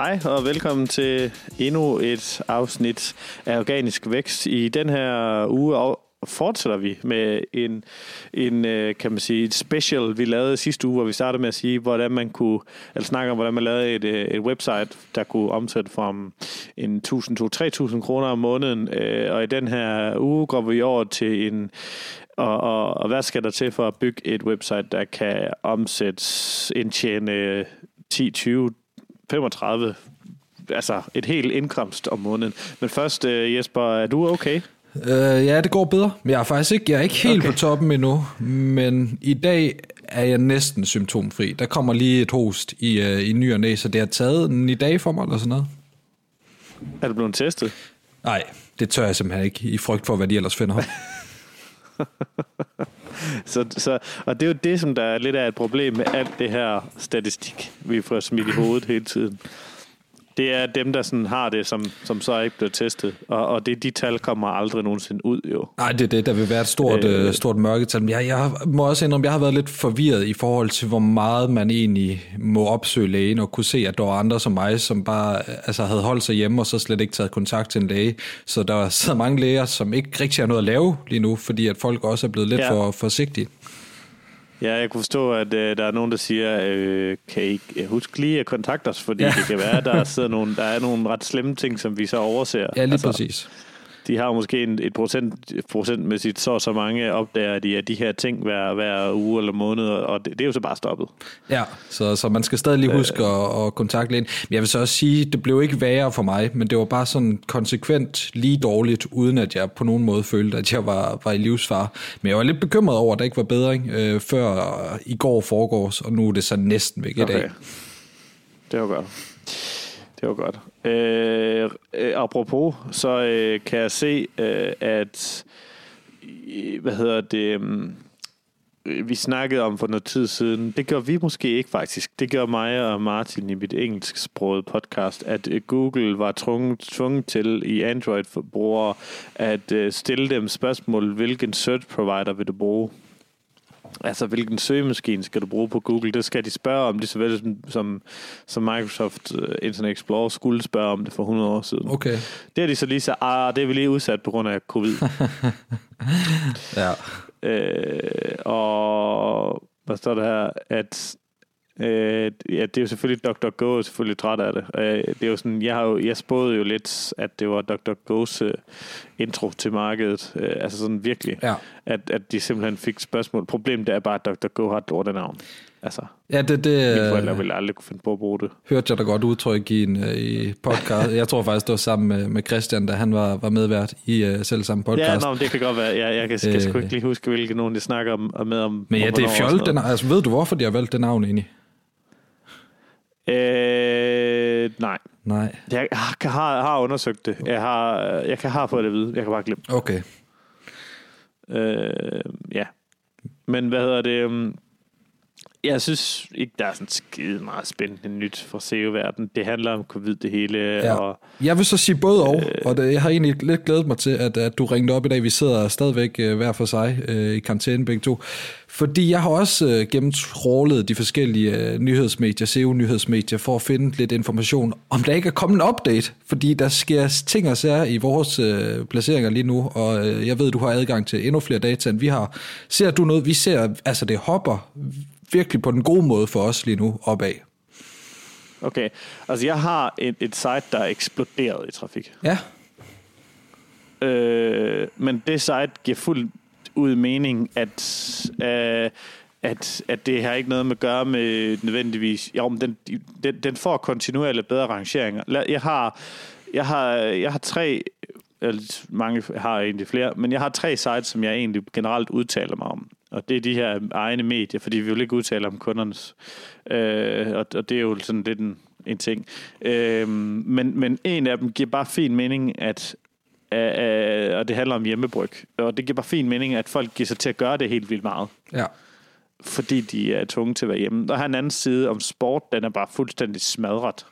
Hej og velkommen til endnu et afsnit af Organisk Vækst. I den her uge fortsætter vi med en kan man sige et special vi lavede sidste uge, hvor vi startede med at sige hvordan man kunne eller snakke om hvordan man lavede et website der kunne omsætte fra 1.000 til 3.000 kroner om måneden, og i den her uge går vi over til en og hvad skal der til for at bygge et website der kan omsætte indtjene 10, 20, 35, altså et helt indkomst om måneden. Men først, Jesper, er du okay? Ja, det går bedre. Jeg er ikke helt på toppen endnu, men i dag er jeg næsten symptomfri. Der kommer lige et host i ny og næ, så det har taget 9 dage for mig eller sådan noget. Er du blevet testet? Nej, det tør jeg simpelthen ikke, i frygt for, hvad de ellers finder op. Så, og det er jo det, som der er lidt af et problem med alt det her statistik, vi får smidt i hovedet hele tiden. Det er dem, der sådan har det, som så ikke bliver testet. Og det, de tal kommer aldrig nogensinde ud, jo. Nej, det er det, der vil være et stort mørketal. Jeg må også indrømme, jeg har været lidt forvirret i forhold til, hvor meget man egentlig må opsøge lægen, og kunne se, at der var andre som mig, som bare altså, havde holdt sig hjemme, og så slet ikke taget kontakt til en læge. Så der sidder mange læger, som ikke rigtig har noget at lave lige nu, fordi at folk også er blevet lidt for forsigtige. Ja, jeg kunne forstå, at der er nogen, der siger, kan I huske lige at kontakte os, fordi det kan være, at der er nogle ret slemme ting, som vi så overser. Ja, lige altså, præcis. De har måske et procentmæssigt så mange opdager, de at de her ting hver uge eller måned, og det er jo så bare stoppet. Ja, så man skal stadig lige huske at kontakte lægen. Men jeg vil så også sige, det blev ikke værre for mig, men det var bare sådan konsekvent lige dårligt, uden at jeg på nogen måde følte, at jeg var i livsfare. Men jeg var lidt bekymret over, at der ikke var bedring før i går foregårs, og nu er det så næsten væk i dag. Det var godt. Det var godt. Apropos, så kan jeg se, at vi snakkede om for noget tid siden. Det gjorde vi måske ikke faktisk. Det gjorde mig og Martin i mit engelsksprogede podcast, at Google var tvunget til i Android-brugere at stille dem spørgsmål, hvilken search provider vil du bruge? Altså, hvilken søgemaskine skal du bruge på Google? Det skal de spørge om, lige så vel som Microsoft Internet Explorer skulle spørge om det for 100 år siden. Okay. Det er de så lige så, det er vi lige udsat på grund af covid. Ja. Og hvad står der her? At det er jo selvfølgelig Dr. Go er selvfølgelig træt af det. Det er jo sådan, jeg spåede jo lidt, at det var Dr. Go's intro til markedet, altså sådan virkelig, ja. At de simpelthen fik spørgsmål. Problemet er bare, at Dr. Go har et dårligt navn. Altså, ja, mine forældre ville aldrig kunne finde på at bruge det. Hørte jeg da godt udtryk i podcast. Jeg tror faktisk, det var sammen med Christian, da han var medvært i selv samme podcast. Ja, det kan godt være. Ja, jeg kan sgu ikke lige huske, hvilke nogen de snakker om. Men ja, det er fjollet. Altså, ved du, hvorfor de har valgt det navn egentlig? Nej. Jeg har undersøgt det. Jeg har fået det at vide. Jeg kan bare glemme. Okay. Ja. Men jeg synes ikke, der er sådan skide meget spændende nyt fra SEO-verden. Det handler om covid det hele. Ja. Og, jeg vil så sige både og det, jeg har egentlig lidt glædet mig til, at du ringede op i dag. Vi sidder stadigvæk hver for sig i karantæne begge to. Fordi jeg har også gennemtrålet de forskellige nyhedsmedier, SEO-nyhedsmedier, for at finde lidt information, om der ikke er kommet en update. Fordi der sker ting og sager i vores placeringer lige nu, og jeg ved, du har adgang til endnu flere data, end vi har. Ser du noget? Vi ser, altså det hopper virkelig på den gode måde for os lige nu opad. Okay, altså jeg har et site, der er eksploderet i trafik. Ja. Men det site giver fuldt ud mening, at det har ikke noget med at gøre med nødvendigvis. Jo, men den får kontinuerligt bedre rangeringer. Jeg har 3, eller mange har egentlig flere, men jeg har 3 sites, som jeg egentlig generelt udtaler mig om. Og det er de her egne medier, fordi vi vil ikke udtale om kundernes. Og det er jo sådan lidt en ting. Men en af dem giver bare fin mening, at og det handler om hjemmebryg. Og det giver bare fin mening, at folk giver sig til at gøre det helt vildt meget. Ja. Fordi de er tvunget til at være hjemme. Der har en anden side om sport, den er bare fuldstændig smadret.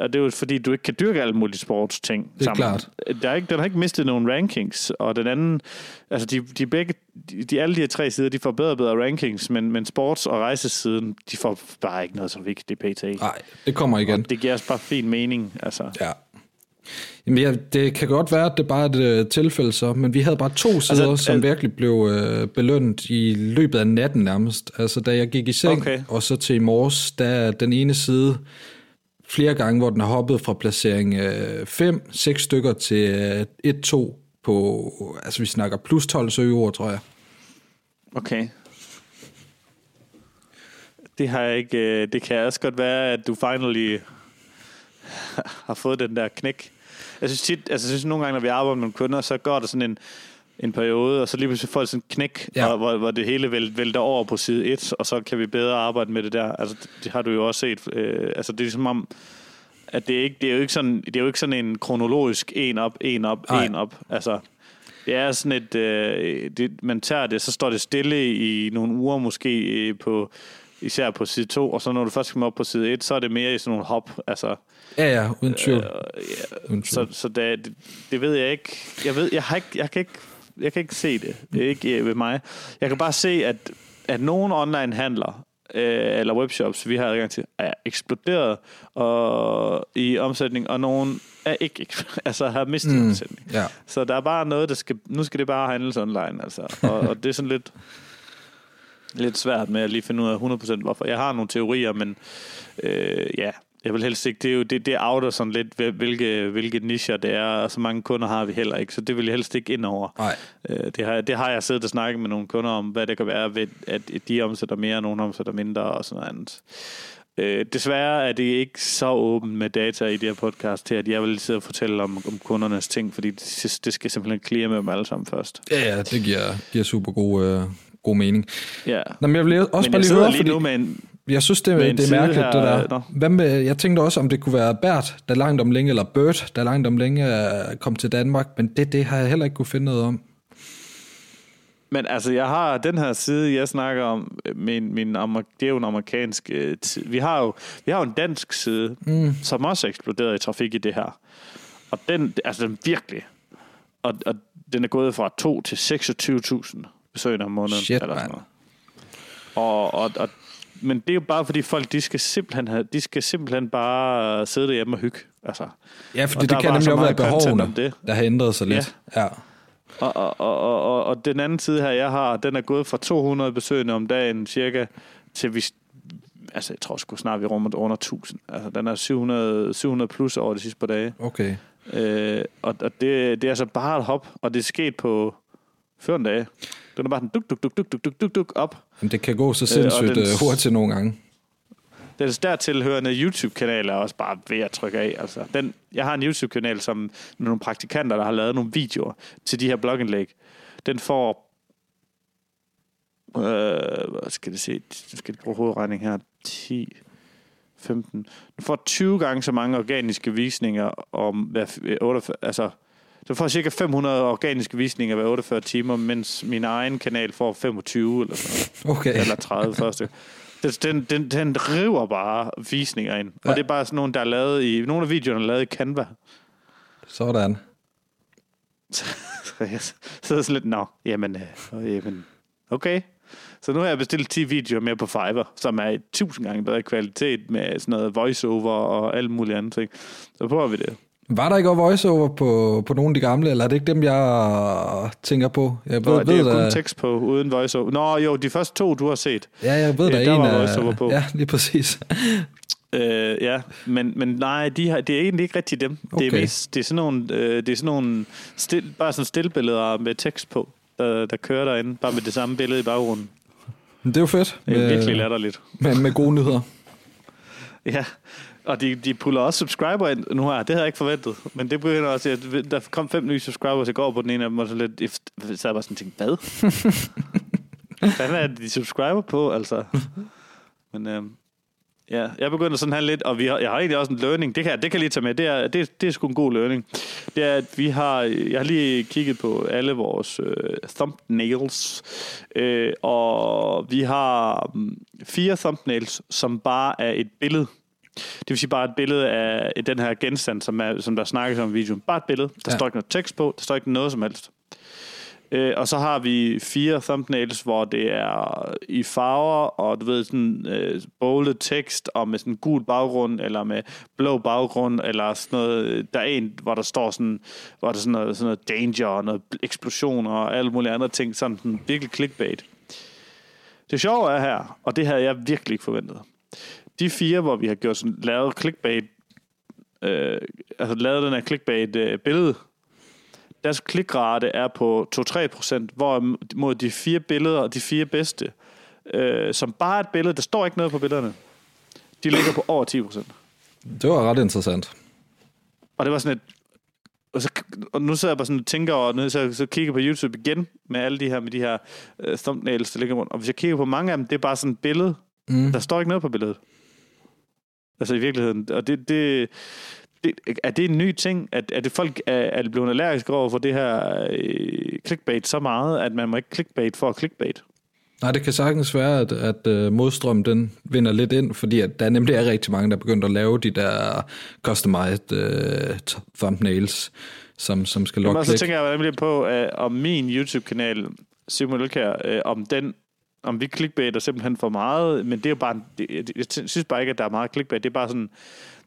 Og det er jo fordi, du ikke kan dyrke alle mulige sportsting sammen. Der er ikke, den har ikke mistet nogen rankings, og den anden, altså de alle de her tre sider, de får bedre og bedre rankings, men sports- og rejsesiden, de får bare ikke noget som vigtigt PT. Nej, det kommer igen. Og det giver også bare fin mening, altså. Ja. Jamen ja, det kan godt være, at det bare er et tilfælde så, men vi havde bare to sider, altså, som virkelig blev belønnet i løbet af natten nærmest. Altså da jeg gik i seng, okay, og så til i morges, der den ene side flere gange, hvor den har hoppet fra placering 5, 6 stykker til 1, 2 på, altså vi snakker plus 12 søgeord, tror jeg. Okay. Det har jeg ikke, det kan også godt være, at du finally har fået den der knæk. Jeg synes tit, altså jeg synes nogle gange, når vi arbejder med kunder, så går der sådan en periode, og så lige pludselig får det sådan en knæk, ja, hvor det hele vælter over på side 1, og så kan vi bedre arbejde med det der. Altså det har du jo også set. Altså det er som om, at det er jo ikke sådan en kronologisk en op. Altså det er sådan et, man tager det, så står det stille i nogle uger måske på især på side 2, og så når du først kommer op på side 1, så er det mere i sådan nogle hop, altså. Ja, uden tvivl. Ja, så det ved jeg ikke. Jeg kan ikke se det. Det er ikke ved mig. Jeg kan bare se, at nogle online handler eller webshops, vi har adgang til, er eksploderet og i omsætning, og nogen er ikke, altså har mistet omsætning. Ja. Så der er bare noget, nu skal det bare handles online, altså. Og det er sådan lidt svært med at lige finde ud af 100% hvorfor. Jeg har nogle teorier, men ja, jeg vil helst ikke. Det er jo det outer sådan lidt, hvilke nischer det er, og så mange kunder har vi heller ikke, så det vil jeg helst ikke ind over. Nej. Det har jeg siddet og snakket med nogle kunder om, hvad det kan være ved, at de omsætter mere, og nogle omsætter mindre, og sådan noget andet. Desværre er det ikke så åbent med data i det her podcast til, at jeg vil sidde og fortælle om kundernes ting, fordi det skal simpelthen clear med dem alle sammen først. Ja, det giver super god mening. Ja. Nå, men jeg vil også bare lige høre, fordi jeg synes, det er mærkeligt, her, det der. Hvad med, jeg tænkte også, om det kunne være Bert, der langt om længe, eller Bert, der langt om længe kom til Danmark, men det har jeg heller ikke kunne finde noget om. Men altså, jeg har den her side, jeg snakker om, det er jo en amerikansk. Vi har jo en dansk side, som også eksploderede i trafik i det her. Og den virkelig. Og den er gået fra 2 til 26.000 besøgende om måneden. Shit, eller sådan noget. Og men det er jo bare fordi folk, de skal simpelthen bare sidde derhjemme og hygge. Altså. Ja, fordi det kan nemlig jo være behovene, der har ændret sig lidt. Ja. Ja. Og den anden side her, jeg har, den er gået fra 200 besøgende om dagen cirka, til jeg tror sgu snart, vi rummer under 1000. Altså, den er 700 plus over de sidste par dage. Okay. Og det er altså bare et hop, og det er sket på 14 dage. Den er bare sådan duk op. Jamen, det kan gå så sindssygt hurtigt nogle gange. Den dertilhørende YouTube-kanal er også bare ved at trykke af. Altså. Jeg har en YouTube-kanal som med nogle praktikanter, der har lavet nogle videoer til de her blogindlæg. Den får skal det bruge hovedregning her, 10, 15. Den får 20 gange så mange organiske visninger om 48, altså. Så får cirka 500 organiske visninger hver 48 timer, mens min egen kanal får 25 eller sådan. Okay. Eller 30 første. Den driver bare visninger ind. Og ja, det er bare sådan nogle, der er lavet i. Nogle af videoerne er lavet i Canva. Sådan. Så jeg sidder sådan lidt, okay. Så nu har jeg bestilt 10 videoer mere på Fiverr, som er 1000 gange bedre kvalitet med sådan noget voiceover og alle mulige andre ting. Så prøver vi det. Var der ikke også voiceover på nogle af de gamle, eller er det ikke dem, jeg tænker på? Det er jo kun tekst på, uden voiceover. Nå jo, de første to, du har set. Ja, jeg ved, der en var voiceover på. Ja, lige præcis. Men nej, det er egentlig ikke rigtig dem. Okay. Det er sådan nogle, bare sådan stillbilleder med tekst på, der kører derinde, bare med det samme billede i baggrunden. Men det er jo fedt. Det er virkelig latterligt. Med gode nyheder. Ja. Og de puller også subscriber ind nu her. Det havde jeg ikke forventet. Men det begynder også, at der kom 5 nye subscribers i går på den ene af dem, og så lidt, så jeg bare sådan tænkt, hvad? Hvad er det, de subscriber på, altså? Men ja, jeg begynder sådan her lidt, og jeg har egentlig også en learning. Det kan jeg lige tage med. Det er sgu en god learning. Det er, at jeg har lige kigget på alle vores thumbnails, og vi har 4 thumbnails, som bare er et billede. Det vil sige bare et billede af den her genstand, som der snakkes om i videoen. Bare et billede. Der står ikke noget tekst på. Der står ikke noget som helst. Og så har vi 4 thumbnails, hvor det er i farver, og du ved, sådan bold tekst, og med sådan gul baggrund, eller med blå baggrund, eller sådan noget. Der er en, hvor der står sådan, hvor der sådan noget danger, og noget eksplosioner, og alle mulige andre ting, sådan virkelig clickbait. Det sjove er her, og det havde jeg virkelig ikke forventet. De 4, hvor vi har gjort sådan, lavet clickbait, altså lavet den her clickbait billede, deres klikrate er på 2-3%, hvor mod de 4 billeder og de 4 bedste, som bare er et billede, der står ikke noget på billederne, de ligger på over 10%. Det var ret interessant. Og det var sådan et... Og nu sidder jeg bare sådan og tænker over det, så kigger på YouTube igen med alle de her, med de her thumbnails, der ligger rundt. Og hvis jeg kigger på mange af dem, det er bare sådan et billede, der står ikke noget på billedet. Altså i virkeligheden. Og er det en ny ting, at folk er blevet allergiske over for det her clickbait så meget, at man må ikke clickbait for at clickbait? Nej, det kan sagtens være, at modstrøm den vinder lidt ind, fordi at der nemlig er rigtig mange, der er begyndt at lave de der customized thumbnails, som skal lokke klik. Så tænker jeg nemlig på, om min YouTube-kanal, Simon Løbkær, om vi clickbaiter simpelthen for meget, men det er jo bare, jeg synes bare ikke, at der er meget clickbait, det er bare sådan...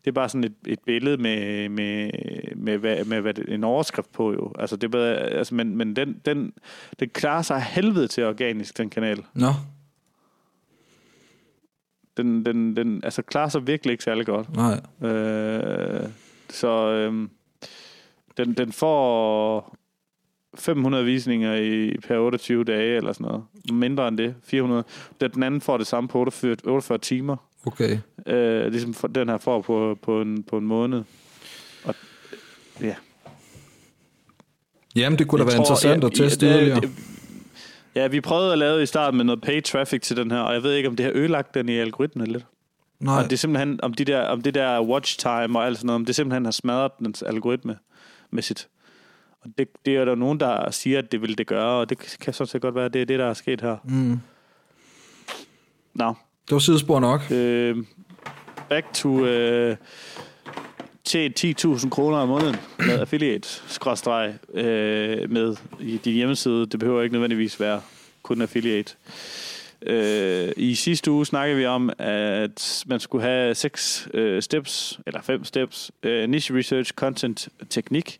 Det er bare sådan et billede med en overskrift på jo. Altså det er, altså men den klarer sig helvede til organisk, den kanal. Nå. Den altså klarer sig virkelig ikke særlig godt. Nej. Den får 500 visninger per 28 dage eller sådan noget. Mindre end det, 400. Den anden får det samme på 48 timer. Okay. Ligesom den her får på en måned. Og, ja. Jamen, det kunne da være interessant at teste yderligere. Ja, vi prøvede at lave i starten med noget paid traffic til den her, og jeg ved ikke, om det har ødelagt den i algoritmen lidt. Nej. Og det er simpelthen, om det der watch time og alt sådan noget, om det simpelthen har smadret dens algoritme mæssigt. Og det er der nogen, der siger, at det vil det gøre, og det kan sådan set godt være, at det er det, der er sket her. Mm. Nå. Det var sidespor nok. Back to til 10.000 kroner om måneden med affiliate-skråstreg med i din hjemmeside. Det behøver ikke nødvendigvis være kun affiliate. I sidste uge snakkede vi om, at man skulle have 6 steps, eller 5 steps. Niche research, content, teknik,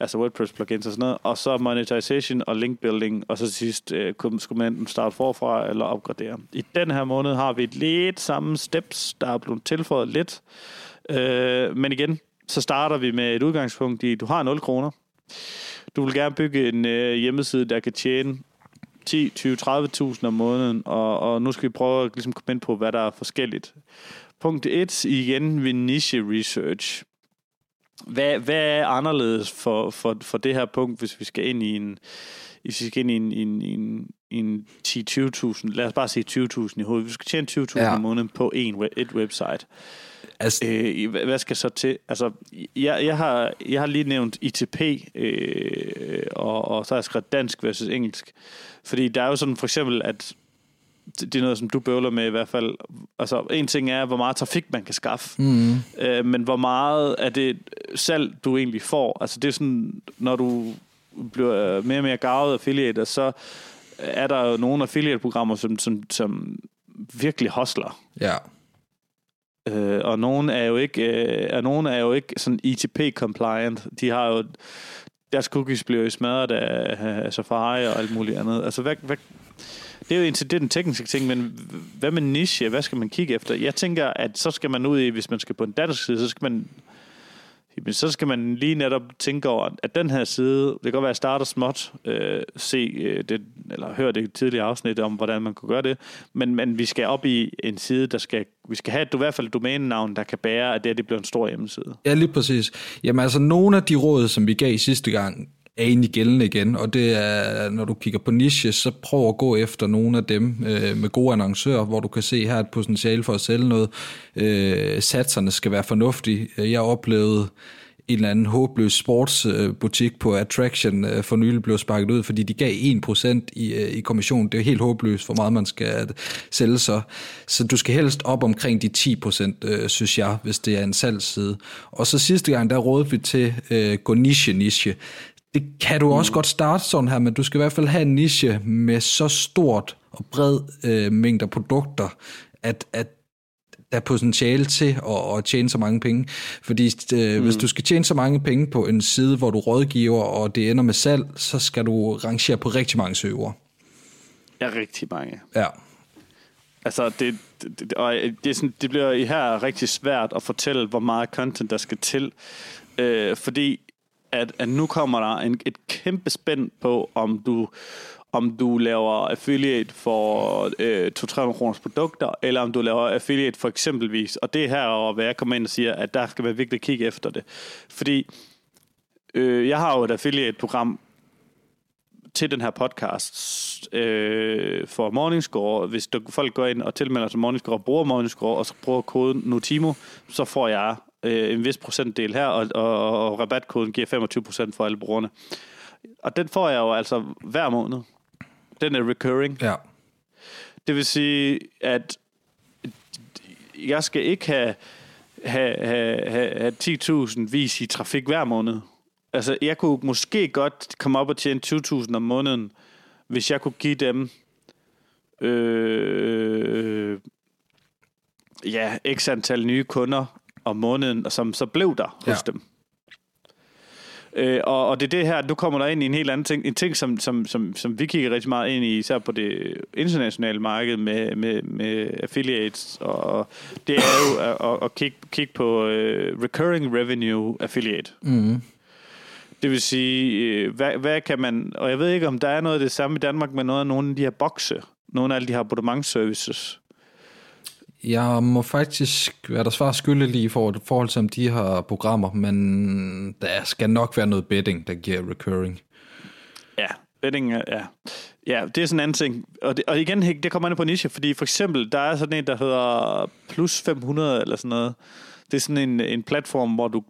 altså WordPress plugins og sådan noget. Og så monetization og link building. Og så til sidst skulle man enten starte forfra eller opgradere. I den her måned har vi lidt samme steps, der er blevet tilføjet lidt. Men igen, så starter vi med et udgangspunkt i, du har 0 kroner. Du vil gerne bygge en hjemmeside, der kan tjene 10, 20, 30.000 om måneden, og nu skal vi prøve at ligesom komme ind på, hvad der er forskelligt. Punkt 1, igen ved niche research. Hvad er anderledes for det her punkt, hvis vi skal ind i en 10-20.000, lad os bare sige 20.000 i hovedet. Vi skal tjene 20.000 om måneden på et website. Altså, hvad skal så til? Altså, jeg har lige nævnt ITP, og så har jeg skrevet dansk versus engelsk. Fordi der er jo sådan for eksempel, at det er noget, som du bøvler med i hvert fald. Altså, en ting er, hvor meget trafik man kan skaffe. Mm. Men hvor meget er det salg, du egentlig får? Altså, det er sådan, når du bliver mere og mere garvet affiliater, så er der jo nogle affiliate-programmer, som virkelig hustler. Ja. Og nogle er jo ikke, sådan ITP-compliant. De har jo deres cookies bliver jo smadret af Safari og alt muligt andet. Altså, det er jo det er den tekniske ting, men hvad med niche? Hvad skal man kigge efter? Jeg tænker, at så skal man ud i, hvis man skal på en dataside, så skal man lige netop tænke over, at den her side, det kan godt være, at starter småt, det, eller hør det tidligere afsnit om, hvordan man kunne gøre det, men vi skal op i en side, vi skal have i hvert fald et domænenavn, der kan bære, at det bliver en stor hjemmeside. Ja, lige præcis. Jamen altså, nogle af de råd, som vi gav sidste gang, er egentlig gældende igen, og det er, når du kigger på niches, så prøv at gå efter nogle af dem med gode annoncører, hvor du kan se, her et potentiale for at sælge noget. Satserne skal være fornuftige. Jeg oplevede en eller anden håbløs sportsbutik på Attraction for nylig blev sparket ud, fordi de gav 1% i kommission. Det er helt håbløst, hvor meget man skal sælge sig. Så du skal helst op omkring de 10%, synes jeg, hvis det er en salgsside. Og så sidste gang, der rådede vi til gå niche. Det kan du også godt starte sådan her, men du skal i hvert fald have en niche med så stort og bred mængder produkter, at der er potentiale til at tjene så mange penge. Fordi hvis du skal tjene så mange penge på en side, hvor du rådgiver, og det ender med salg, så skal du rangere på rigtig mange søgeord. Ja, rigtig mange. Ja. Altså, det bliver her rigtig svært at fortælle, hvor meget content der skal til. Fordi at nu kommer der et kæmpe spænd på, om du laver affiliate for 200-300 kroners produkter, eller om du laver affiliate for eksempelvis. Og det er herover, hvad jeg kommer ind og siger, at der skal man virkelig kigge efter det. Fordi jeg har jo et affiliate-program til den her podcast for Morningscore. Hvis folk går ind og tilmelder sig Morningscore og bruger Morningscore, og så bruger koden Notimo, så får jeg en vis procentdel her, og rabatkoden giver 25% for alle brugerne. Og den får jeg jo altså hver måned. Den er recurring. Ja. Det vil sige, at jeg skal ikke have 10.000 vis i trafik hver måned. Altså, jeg kunne måske godt komme op og tjene 20.000 om måneden, hvis jeg kunne give dem x antal nye kunder om måneden, som så blev der hos dem. Og det er det her, nu kommer der ind i en helt anden ting, en ting, som vi kigger rigtig meget ind i, især på det internationale marked med affiliates, og det er jo at kigge på recurring revenue affiliate. Mm-hmm. Det vil sige, hvad kan man, og jeg ved ikke, om der er noget af det samme i Danmark med noget af nogle af de her bokse, nogle af alle de her abonnementsservices. Jeg må faktisk være der svar skyldig i forhold til de her programmer, men der skal nok være noget betting, der giver recurring. Ja, betting, ja. Ja, det er sådan en anden ting. Og igen, det kommer an på niche, fordi for eksempel, der er sådan en, der hedder Plus 500 eller sådan noget. Det er sådan en platform, hvor du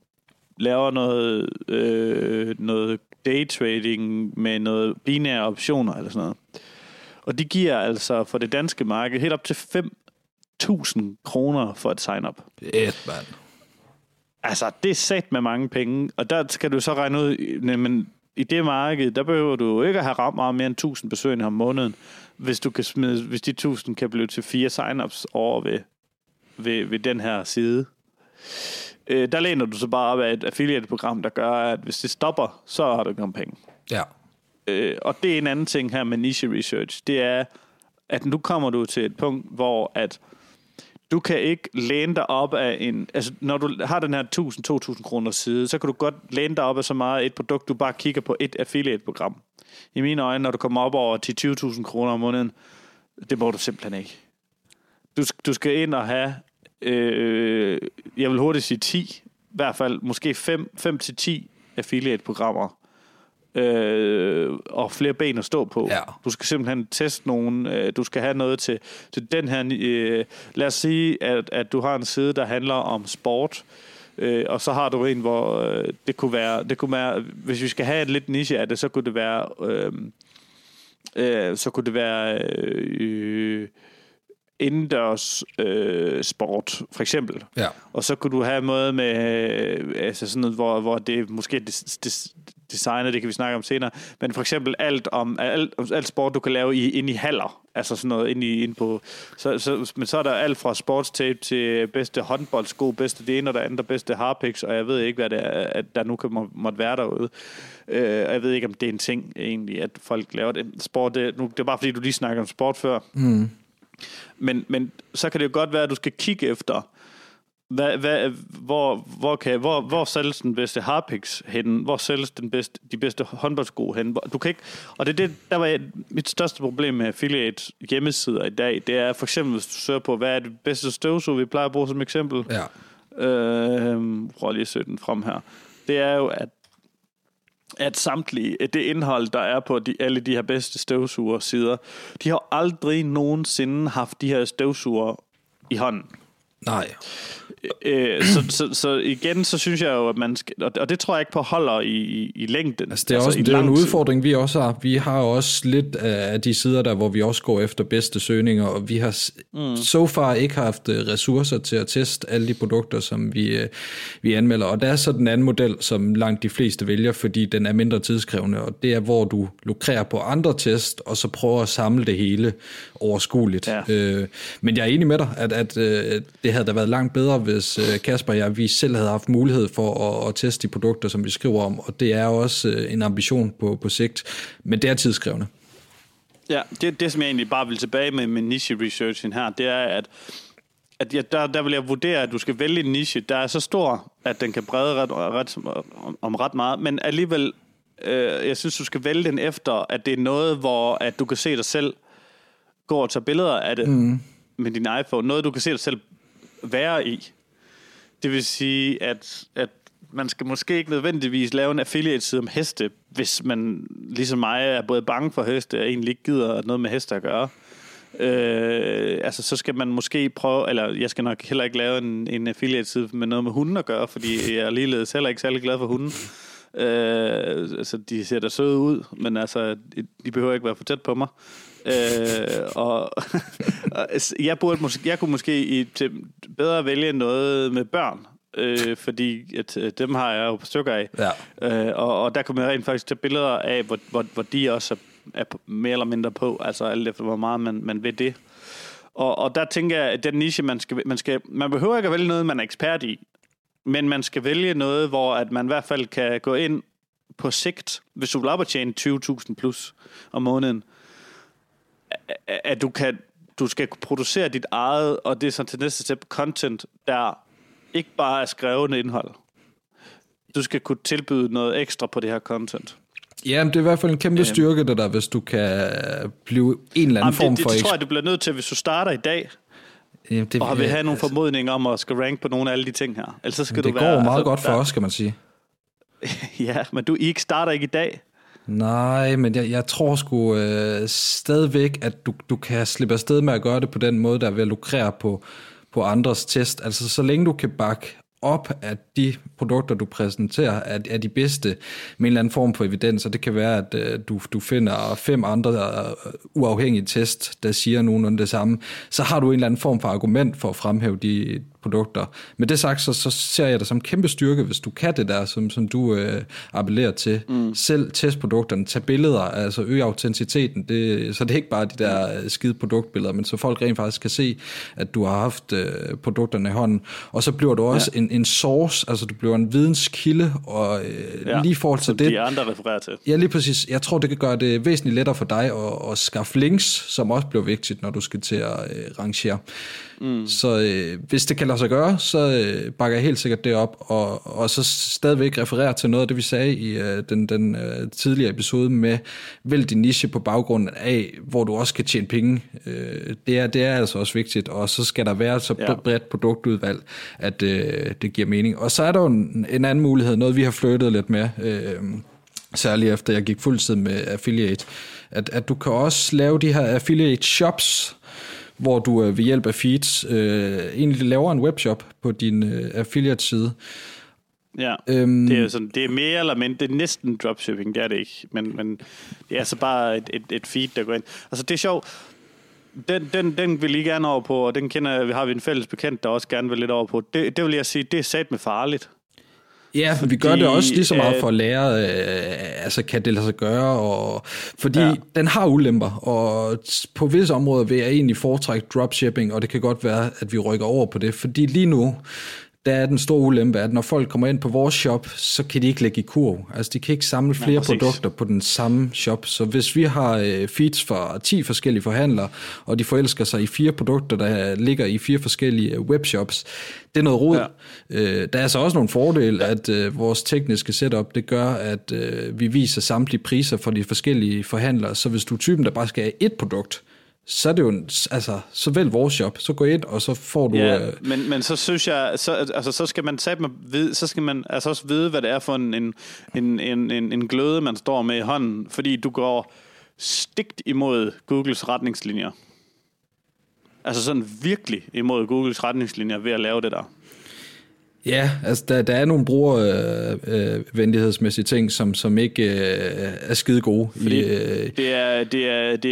laver noget daytrading med noget binære optioner eller sådan noget. Og de giver altså for det danske marked helt op til 5.000 kroner for et sign-up. Man. Altså, det er sat med mange penge, og der skal du så regne ud, men i det marked, der behøver du ikke at have ramt meget mere end 1.000 besøgende om måneden, hvis de 1.000 kan blive til 4 sign-ups over ved den her side. Der læner du så bare op af et affiliate-program, der gør, at hvis det stopper, så har du ikke nogen penge. Ja. Og det er en anden ting her med niche research, det er, at nu kommer du til et punkt, hvor at du kan ikke læne dig op af en... Altså, når du har den her 1.000-2.000 kroner side, så kan du godt læne dig op af så meget et produkt, du bare kigger på et affiliate-program. I mine øjne, når du kommer op over til 20.000 kroner om måneden, det må du simpelthen ikke. Du skal ind og have... jeg vil hurtigt sige 10, i hvert fald måske 5-10 affiliate-programmer. Og flere ben at stå på. Ja. Du skal simpelthen teste nogen. Du skal have noget til den her. Lad os sige, at du har en side, der handler om sport, og så har du en, hvor det kunne være. Hvis vi skal have et lidt niche af det, så kunne det være. Indendørs sport, for eksempel. Ja. Og så kunne du have noget med, altså sådan noget, hvor det måske designet, det kan vi snakke om senere, men for eksempel alt sport, du kan lave inde i haller, altså sådan noget inde på, men så er der alt fra sportstape til bedste håndboldsko, bedste det ene og det andet, bedste harpiks, og jeg ved ikke, hvad det er, at der nu måtte være derude. Og jeg ved ikke, om det er en ting egentlig, at folk laver det. Sport, det er bare fordi, du lige snakker om sport før. Mm. Men så kan det jo godt være, at du skal kigge efter, hvor sælges den bedste harpiks henne, hvor sælges de bedste håndboldsko henne. Du kan ikke, og det er det, der var mit største problem med affiliate hjemmesider i dag, det er for eksempel, hvis du søger på, hvad er det bedste støvsug, vi plejer at bruge som eksempel. Ja. Prøv lige at søge den frem her. Det er jo, at samtlige det indhold, der er på alle de her bedste støvsugersider, de har aldrig nogensinde haft de her støvsuger i hånden. Nej. Så igen, så synes jeg jo, at man skal, og det tror jeg ikke på holder i længden. Altså, det er også det er en udfordring, vi også har. Vi har også lidt af de sider der, hvor vi også går efter bedste søgninger, og vi har so far ikke haft ressourcer til at teste alle de produkter, som vi anmelder. Og der er så den anden model, som langt de fleste vælger, fordi den er mindre tidskrævende, og det er, hvor du lukrerer på andre test, og så prøver at samle det hele overskueligt. Ja. Men jeg er enig med dig, at det havde da været langt bedre, hvis Kasper og jeg, vi selv havde haft mulighed for at teste de produkter, som vi skriver om, og det er også en ambition på sigt, men det er tidskrævende. Ja, det som jeg egentlig bare vil tilbage med niche-researchen her, det er, at der vil jeg vurdere, at du skal vælge en niche, der er så stor, at den kan brede ret meget, men alligevel, jeg synes, du skal vælge den efter, at det er noget, hvor at du kan se dig selv gå og tage billeder af det med din iPhone, noget du kan se dig selv være i. Det vil sige, at man skal måske ikke nødvendigvis lave en affiliate-side om heste, hvis man, ligesom mig, er både bange for heste og egentlig ikke gider noget med heste at gøre. Altså, så skal man måske prøve, eller jeg skal nok heller ikke lave en affiliate-side med noget med hunden at gøre, fordi jeg er ligeledes heller ikke særlig glad for hunden. Altså, de ser da søde ud, men altså, de behøver ikke være for tæt på mig. Jeg kunne måske bedre vælge noget med børn, fordi at dem har jeg jo på stykker af, ja. Og der kunne jeg rent faktisk tage billeder af, hvor de også er mere eller mindre på, altså alt efter hvor meget man ved det. Og der tænker jeg, at den niche man behøver ikke at vælge noget, man er ekspert i, men man skal vælge noget, hvor at man i hvert fald kan gå ind på sigt, hvis du vil op og tjene 20.000 plus om måneden, at du skal producere dit eget, og det er så til næste step, content, der ikke bare er skrevne indhold. Du skal kunne tilbyde noget ekstra på det her content. Ja, men det er i hvert fald en kæmpe styrke, det der, hvis du kan blive en eller anden form for... Det tror jeg, du bliver nødt til, hvis du starter i dag, og vil have nogle formodninger om at skal rank på nogle af alle de ting her. Ellers skal det går meget godt for os, skal man sige. Ja, men du ikke starter ikke i dag. Nej, men jeg tror sgu stadigvæk, at du kan slippe afsted med at gøre det på den måde, der vil lukrere på andres test. Altså, så længe du kan bakke op, at de produkter, du præsenterer, er de bedste med en eller anden form for evidens, og det kan være, at du finder 5 andre uafhængige test, der siger nogenlunde det samme, så har du en eller anden form for argument for at fremhæve de produkter. Med det sagt, så ser jeg det som kæmpe styrke, hvis du kan det der, som du appellerer til. Selv test produkterne, tag billeder, altså øge autenticiteten, så det er ikke bare de der skide produktbilleder, men så folk rent faktisk kan se, at du har haft produkterne i hånden, og så bliver du også en source, altså du bliver en videnskilde, og lige i forhold til det. De andre refererer til. Ja, lige præcis. Jeg tror, det kan gøre det væsentligt lettere for dig at skaffe links, som også bliver vigtigt, når du skal til at rangere. Så hvis det kan lade sig gøre, så bakker jeg helt sikkert det op, og så stadigvæk referere til noget af det, vi sagde i den tidligere episode med, vælg din niche på baggrunden af, hvor du også kan tjene penge. Det er altså også vigtigt, og så skal der være så bredt produktudvalg, at det giver mening. Og så er der jo en anden mulighed, noget vi har flyttet lidt med, særligt efter jeg gik fuldtid med affiliate, at du kan også lave de her affiliate shops, hvor du ved hjælp af feeds egentlig laver en webshop på din affiliate-side. Ja, det er jo sådan, det er mere eller mindre, det er næsten dropshipping, det er det ikke, men det er så bare et feed, der går ind. Altså det er sjovt, den vil I gerne over på, og den har vi en fælles bekendt, der også gerne vil lidt over på. Det vil jeg sige, det er satme farligt. Ja, fordi, vi gør det også lige så meget for at lære, altså kan det lade sig gøre, og, fordi den har ulemper, og på visse områder vil jeg egentlig foretrække dropshipping, og det kan godt være, at vi rykker over på det, fordi lige nu, der er den store ulempe, at når folk kommer ind på vores shop, så kan de ikke lægge i kurv. Altså, de kan ikke samle flere produkter på den samme shop. Så hvis vi har feeds fra 10 forskellige forhandlere, og de forelsker sig i 4 produkter, der ligger i 4 forskellige webshops, det er noget rod. Ja. Der er så også nogle fordele, at vores tekniske setup, det gør, at vi viser samtlige priser for de forskellige forhandlere. Så hvis du er typen, der bare skal have ét produkt, så er det jo, altså, så vælg vores shop, så gå ind, og så får du... Ja, men så synes jeg, så skal man altså også vide, hvad det er for en gløde, man står med i hånden, fordi du går stik imod Googles retningslinjer. Altså sådan virkelig imod Googles retningslinjer ved at lave det der. Ja, altså der er nogle brugervenlighedsmæssige ting, som ikke er skide gode. Det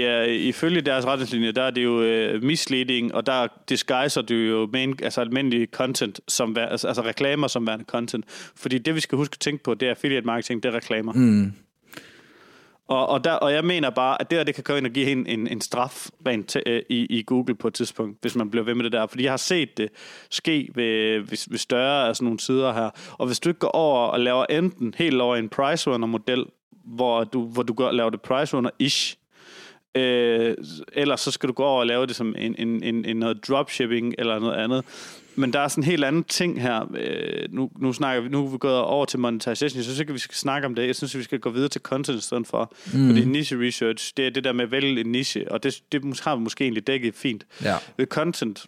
er ifølge deres retningslinjer, der er det jo misleading, og der disguiser du jo almindelige content, som reklamer som værende content. Fordi det, vi skal huske at tænke på, det er affiliate marketing, det er reklamer. Mm. Og jeg mener bare, at det kan gå ind og give hende en straf rent i Google på et tidspunkt, hvis man bliver ved med det der. Fordi jeg har set det ske ved større af sådan nogle sider her. Og hvis du ikke går over og laver enten helt over en Price Runner-model, hvor du laver det Price Runner-ish, eller så skal du gå over og lave det som en noget dropshipping eller noget andet. Men der er sådan en helt anden ting her. Nu er vi gået over til monetization. Jeg synes ikke, vi skal snakke om det. Jeg synes, vi skal gå videre til content i stedet for. Fordi niche research, det er det der med at vælge en niche. Og det har vi måske egentlig dækket fint. Ja. Ved content,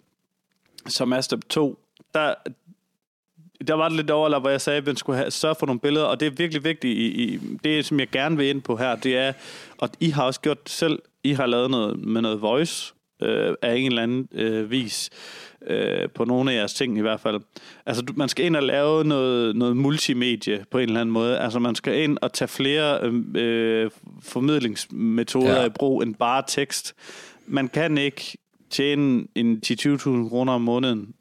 som er step 2, der var det lidt overlap, hvor jeg sagde, at man skulle sørge for nogle billeder. Og det er virkelig vigtigt. Det, som jeg gerne vil ind på her, det er, og I har også gjort selv. I har lavet noget med noget voice af en eller anden vis. På nogle af jeres ting i hvert fald. Altså man skal ind og lave noget multimedie på en eller anden måde. Altså man skal ind og tage flere formidlingsmetoder i brug end bare tekst. Man kan ikke tjene en 10-20.000 kroner om måneden,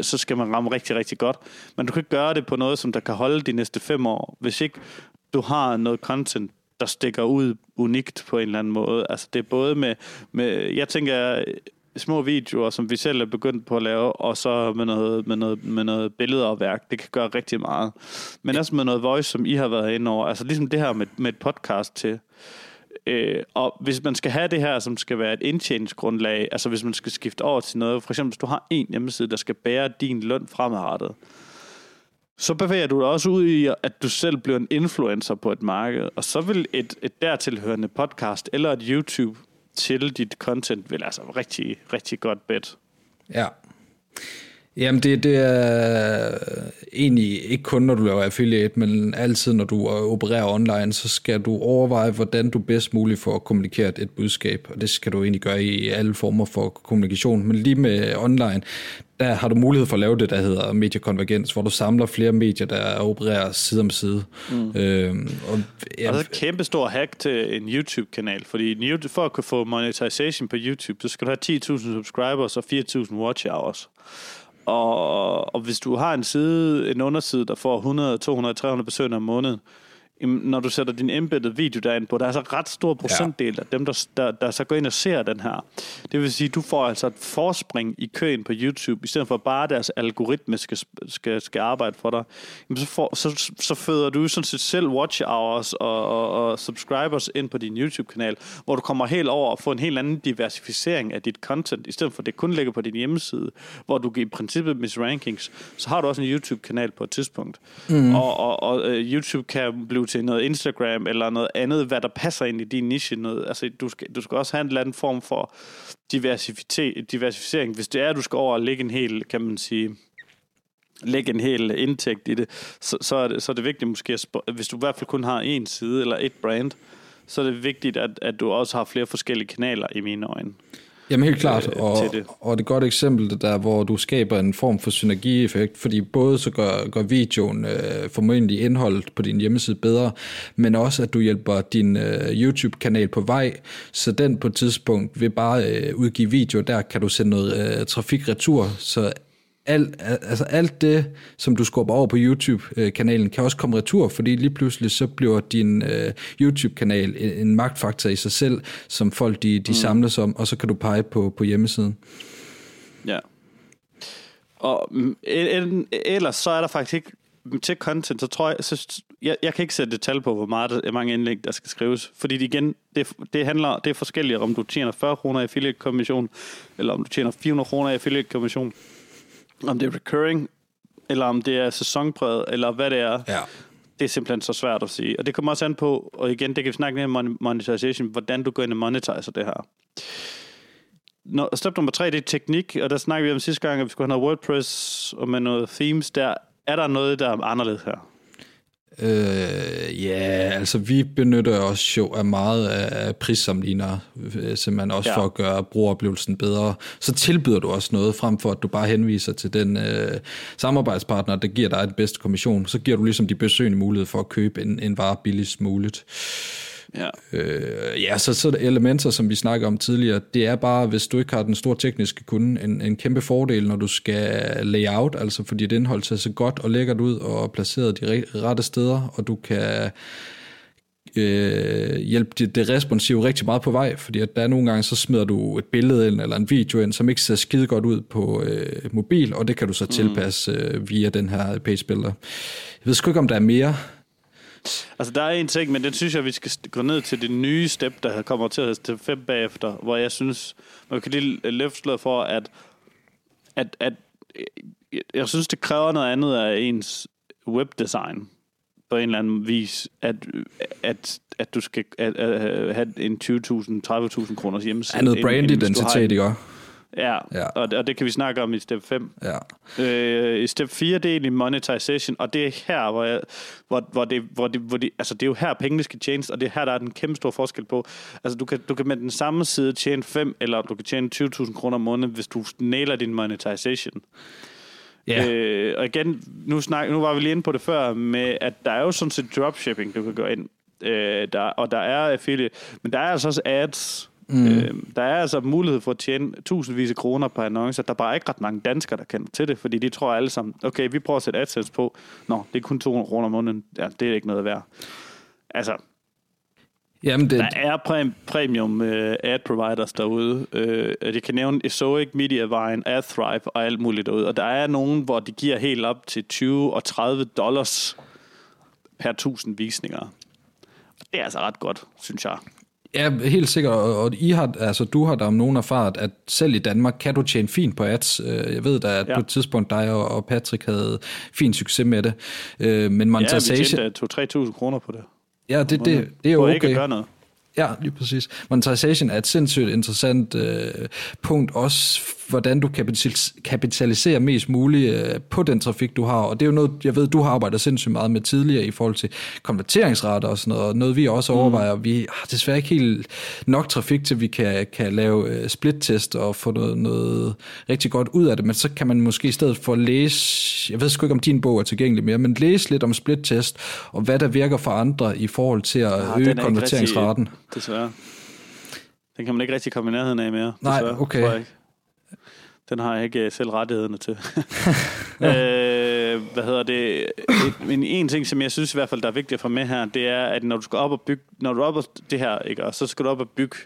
så skal man ramme rigtig, rigtig godt. Men du kan ikke gøre det på noget, som der kan holde de næste 5 år, hvis ikke du har noget content, der stikker ud unikt på en eller anden måde. Altså det er både med jeg tænker små videoer, som vi selv er begyndt på at lave, og så med noget billeder og værk. Det kan gøre rigtig meget. Men også med noget voice, som I har været inde over. Altså ligesom det her med et podcast til. Og hvis man skal have det her, som skal være et indtjeningsgrundlag, altså hvis man skal skifte over til noget, for eksempel hvis du har en hjemmeside, der skal bære din løn fremadrettet, så bevæger du dig også ud i, at du selv bliver en influencer på et marked, og så vil et dertilhørende podcast eller et YouTube til dit content vil altså rigtig, rigtig godt bet. Ja. Jamen det er egentlig ikke kun, når du laver affiliate, men altid, når du opererer online, så skal du overveje, hvordan du bedst muligt får kommunikeret et budskab, og det skal du egentlig gøre i alle former for kommunikation. Men lige med online, der har du mulighed for at lave det, der hedder mediekonvergens, hvor du samler flere medier, der opererer side om side. Mm. Og der er et kæmpe stor hack til en YouTube-kanal, fordi for at kunne få monetization på YouTube, så skal du have 10.000 subscribers og 4.000 watch hours. Og hvis du har en underside, der får 100, 200, 300 besøgende om måneden, når du sætter din embedded video derind på, der er så ret stor procentdel af dem, der så går ind og ser den her. Det vil sige, at du får altså et forspring i køen på YouTube, i stedet for bare deres algoritme skal arbejde for dig. Jamen så føder du sådan set selv watch hours og subscribers ind på din YouTube-kanal, hvor du kommer helt over og får en helt anden diversificering af dit content, i stedet for at det kun ligger på din hjemmeside, hvor du i princippet miss rankings, så har du også en YouTube-kanal på et tidspunkt. Mm. Og YouTube kan blive til noget Instagram eller noget andet, hvad der passer ind i din niche. Altså, du skal også have en eller anden form for diversificering. Hvis det er, at du skal over og lægge en hel indtægt i det, så er det vigtigt måske, hvis du i hvert fald kun har en side eller et brand, så er det vigtigt, at du også har flere forskellige kanaler i mine øjne. Jamen helt klart, og det er et godt eksempel det der, hvor du skaber en form for synergieffekt, fordi både så gør videoen formentlig indholdet på din hjemmeside bedre, men også at du hjælper din YouTube-kanal på vej, så den på et tidspunkt vil bare udgive video, der kan du sende noget trafikretur, så alt det, som du skubber over på YouTube-kanalen, kan også komme retur, fordi lige pludselig så bliver din YouTube-kanal en magtfaktor i sig selv, som folk de samles om, og så kan du pege på hjemmesiden. Ja. Og ellers så er der faktisk ikke, til content, så tror jeg, jeg kan ikke sætte et tal på, hvor mange indlæg, der skal skrives. Fordi igen, det er forskelligt, om du tjener 40 kroner i affiliate-kommission, eller om du tjener 400 kroner i affiliate-kommission. Om det er recurring, eller om det er sæsonpræget, eller hvad det er. Ja. Det er simpelthen så svært at sige. Og det kommer også an på, og igen, det kan vi snakke mere om monetization, hvordan du går ind og monetiserer det her. Step nummer 3, det er teknik, og der snakkede vi om sidste gang, at vi skulle have noget WordPress og med noget themes der. Er der noget, der er anderledes her? Altså vi benytter os jo af meget af prissammenlignere, simpelthen også for at gøre brugeroplevelsen bedre. Så tilbyder du også noget, frem for at du bare henviser til den samarbejdspartner, der giver dig et bedste kommission. Så giver du ligesom de besøgende mulighed for at købe en vare billigst muligt. Ja, så elementer, som vi snakker om tidligere, det er bare, hvis du ikke har den store tekniske kunde, en kæmpe fordel, når du skal layout, altså for dit indhold ser så godt og lækkert ud og placeret de rette steder, og du kan hjælpe det responsive rigtig meget på vej, fordi at der er nogle gange, så smider du et billede ind eller en video ind, som ikke ser skide godt ud på mobil, og det kan du så tilpasse via den her page-builder. Jeg ved sgu ikke, om der er mere. Altså der er en ting, men den synes jeg, vi skal gå ned til det nye step, der kommer til at hedde step 5 bagefter, hvor jeg synes, man kan lige løfte for, at jeg synes, det kræver noget andet af ens webdesign på en eller anden vis, at du skal have en 20.000-30.000 kroners hjemmeside. Andet brandidentitet, ikke også? Ja. Og det kan vi snakke om i step 5. Ja. I step 4, det er egentlig monetization, og det er her, hvor det, altså det er jo her, pengene skal tjenes, og det er her, der er den kæmpe store forskel på. Altså du kan med den samme side tjene 5, eller du kan tjene 20.000 kroner om måneden, hvis du nailer din monetization. Yeah. Og igen, nu var vi lige inde på det før, med at der er jo sådan set dropshipping, du kan gå ind, og der er affiliate, men der er altså også ads. Der er altså mulighed for at tjene tusindvis af kroner på annoncer. Der er bare ikke ret mange danskere, der kender til det, fordi de tror alle sammen, okay, vi prøver at sætte AdSense på. Nå, det er kun 200 kroner om måneden. Ja, det er ikke noget værd. Altså, jamen det... der er premium ad providers derude. Jeg kan nævne Ezoic, Mediavine, Adthrive og alt muligt derude. Og der er nogen, hvor de giver helt op til $20 og $30 per 1000 visninger. Det er altså ret godt, synes jeg. Ja, helt sikkert, og du har da om nogen erfaret, at selv i Danmark kan du tjene fint på ads. Jeg ved da, at på et tidspunkt dig og Patrick havde fin succes med det. Men monetization... Ja, vi tjente 2-3.000 kroner på det. Ja, det er jo okay. Ikke at gøre noget. Ja, lige præcis. Monetization er et sindssygt interessant punkt, også hvordan du kapitaliserer mest muligt på den trafik, du har. Og det er jo noget, jeg ved, du har arbejdet sindssygt meget med tidligere i forhold til konverteringsrater og sådan noget. Og noget, vi også overvejer. Vi har desværre ikke helt nok trafik til, vi kan lave split-test og få noget rigtig godt ud af det. Men så kan man måske i stedet for læse, jeg ved sgu ikke, om din bog er tilgængelig mere, men læse lidt om split-test og hvad der virker for andre i forhold til at øge konverteringsraten. Desværre. Den kan man ikke rigtig komme i nærheden af mere. Nej, desværre, okay. Den har jeg ikke selv rettighederne til. En ting, som jeg synes i hvert fald, der er vigtigt at få med her, det er, at når du skal op og bygge, så skal du op og bygge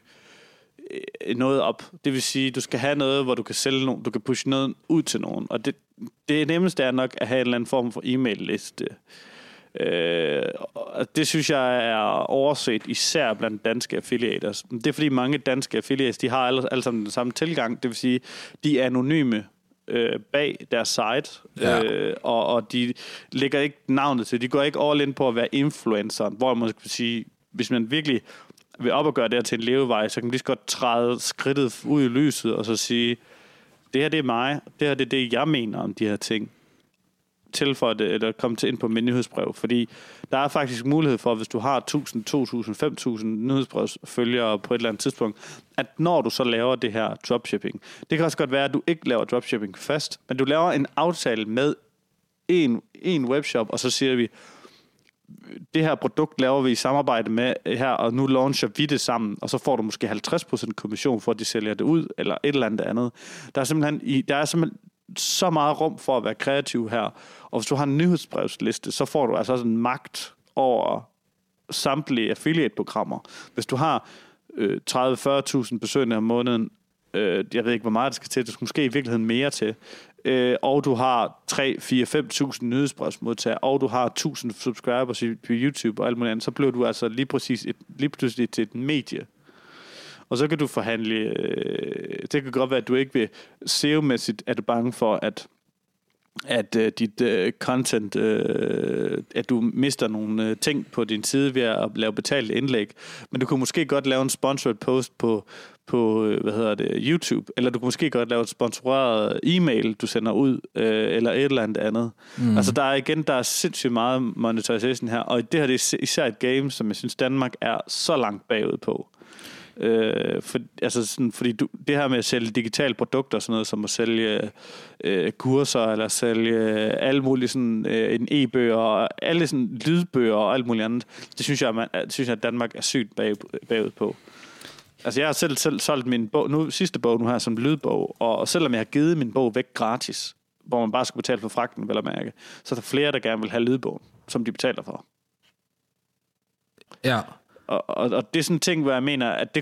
noget op. Det vil sige, du skal have noget, hvor du kan sælge nogen, du kan pushe noget ud til nogen. Og det nemmeste er nok at have en eller anden form for e-mail-liste. Det synes jeg er overset, især blandt danske affiliators. Det er fordi mange danske affiliators, de har alle sammen den samme tilgang. Det vil sige, de er anonyme bag deres site, og de lægger ikke navnet til. De går ikke all in på at være influenceren, hvor man skal sige, hvis man virkelig vil op og gøre det til en levevej, så kan man lige så godt træde skridtet ud i lyset og så sige, det her det er mig, det her det er det, jeg mener om de her ting. Tilføje det, eller komme til ind på min nyhedsbrev, fordi der er faktisk mulighed for, hvis du har 1.000, 2.000, 5.000 nyhedsbrevsfølgere på et eller andet tidspunkt, at når du så laver det her dropshipping, det kan også godt være, at du ikke laver dropshipping fast, men du laver en aftale med en webshop, og så siger vi, det her produkt laver vi i samarbejde med her, og nu launcher vi det sammen, og så får du måske 50% kommission for, at de sælger det ud, eller et eller andet. Der er simpelthen så meget rum for at være kreativ her. Og hvis du har en nyhedsbrevsliste, så får du altså også en magt over samtlige affiliate-programmer. Hvis du har 30-40.000 besøgende om måneden, jeg ved ikke, hvor meget det skal til, det skal måske i virkeligheden mere til, og du har 3-4-5.000 nyhedsbrevsmodtagere, og du har 1.000 subscribers på YouTube og alt muligt andet, så bliver du altså lige pludselig til et medie. Og så kan du forhandle, det kan godt være, at du ikke vil SEO-mæssigt, er du bange for, at at dit content, at du mister nogle ting på din side ved at lave betalt indlæg, men du kunne måske godt lave en sponsored post på YouTube, eller du kunne måske godt lave et sponsoreret e-mail, du sender ud, eller et eller andet. Mm. Altså der er sindssygt meget monetarisation her, og det her det er især et game, som jeg synes Danmark er så langt bagud på. Fordi det her med at sælge digitale produkter, sådan noget som at sælge kurser, eller sælge alle mulige sådan, en e-bøger, og alle sådan, lydbøger og alt muligt andet, det synes jeg, Danmark er sygt bagud på. Altså jeg har selv solgt min bog, sidste bog nu her som lydbog, og selvom jeg har givet min bog væk gratis, hvor man bare skulle betale for fragten, vel at mærke, så er der flere, der gerne vil have lydbogen, som de betaler for. Ja. Og det er sådan en ting, hvor jeg mener, at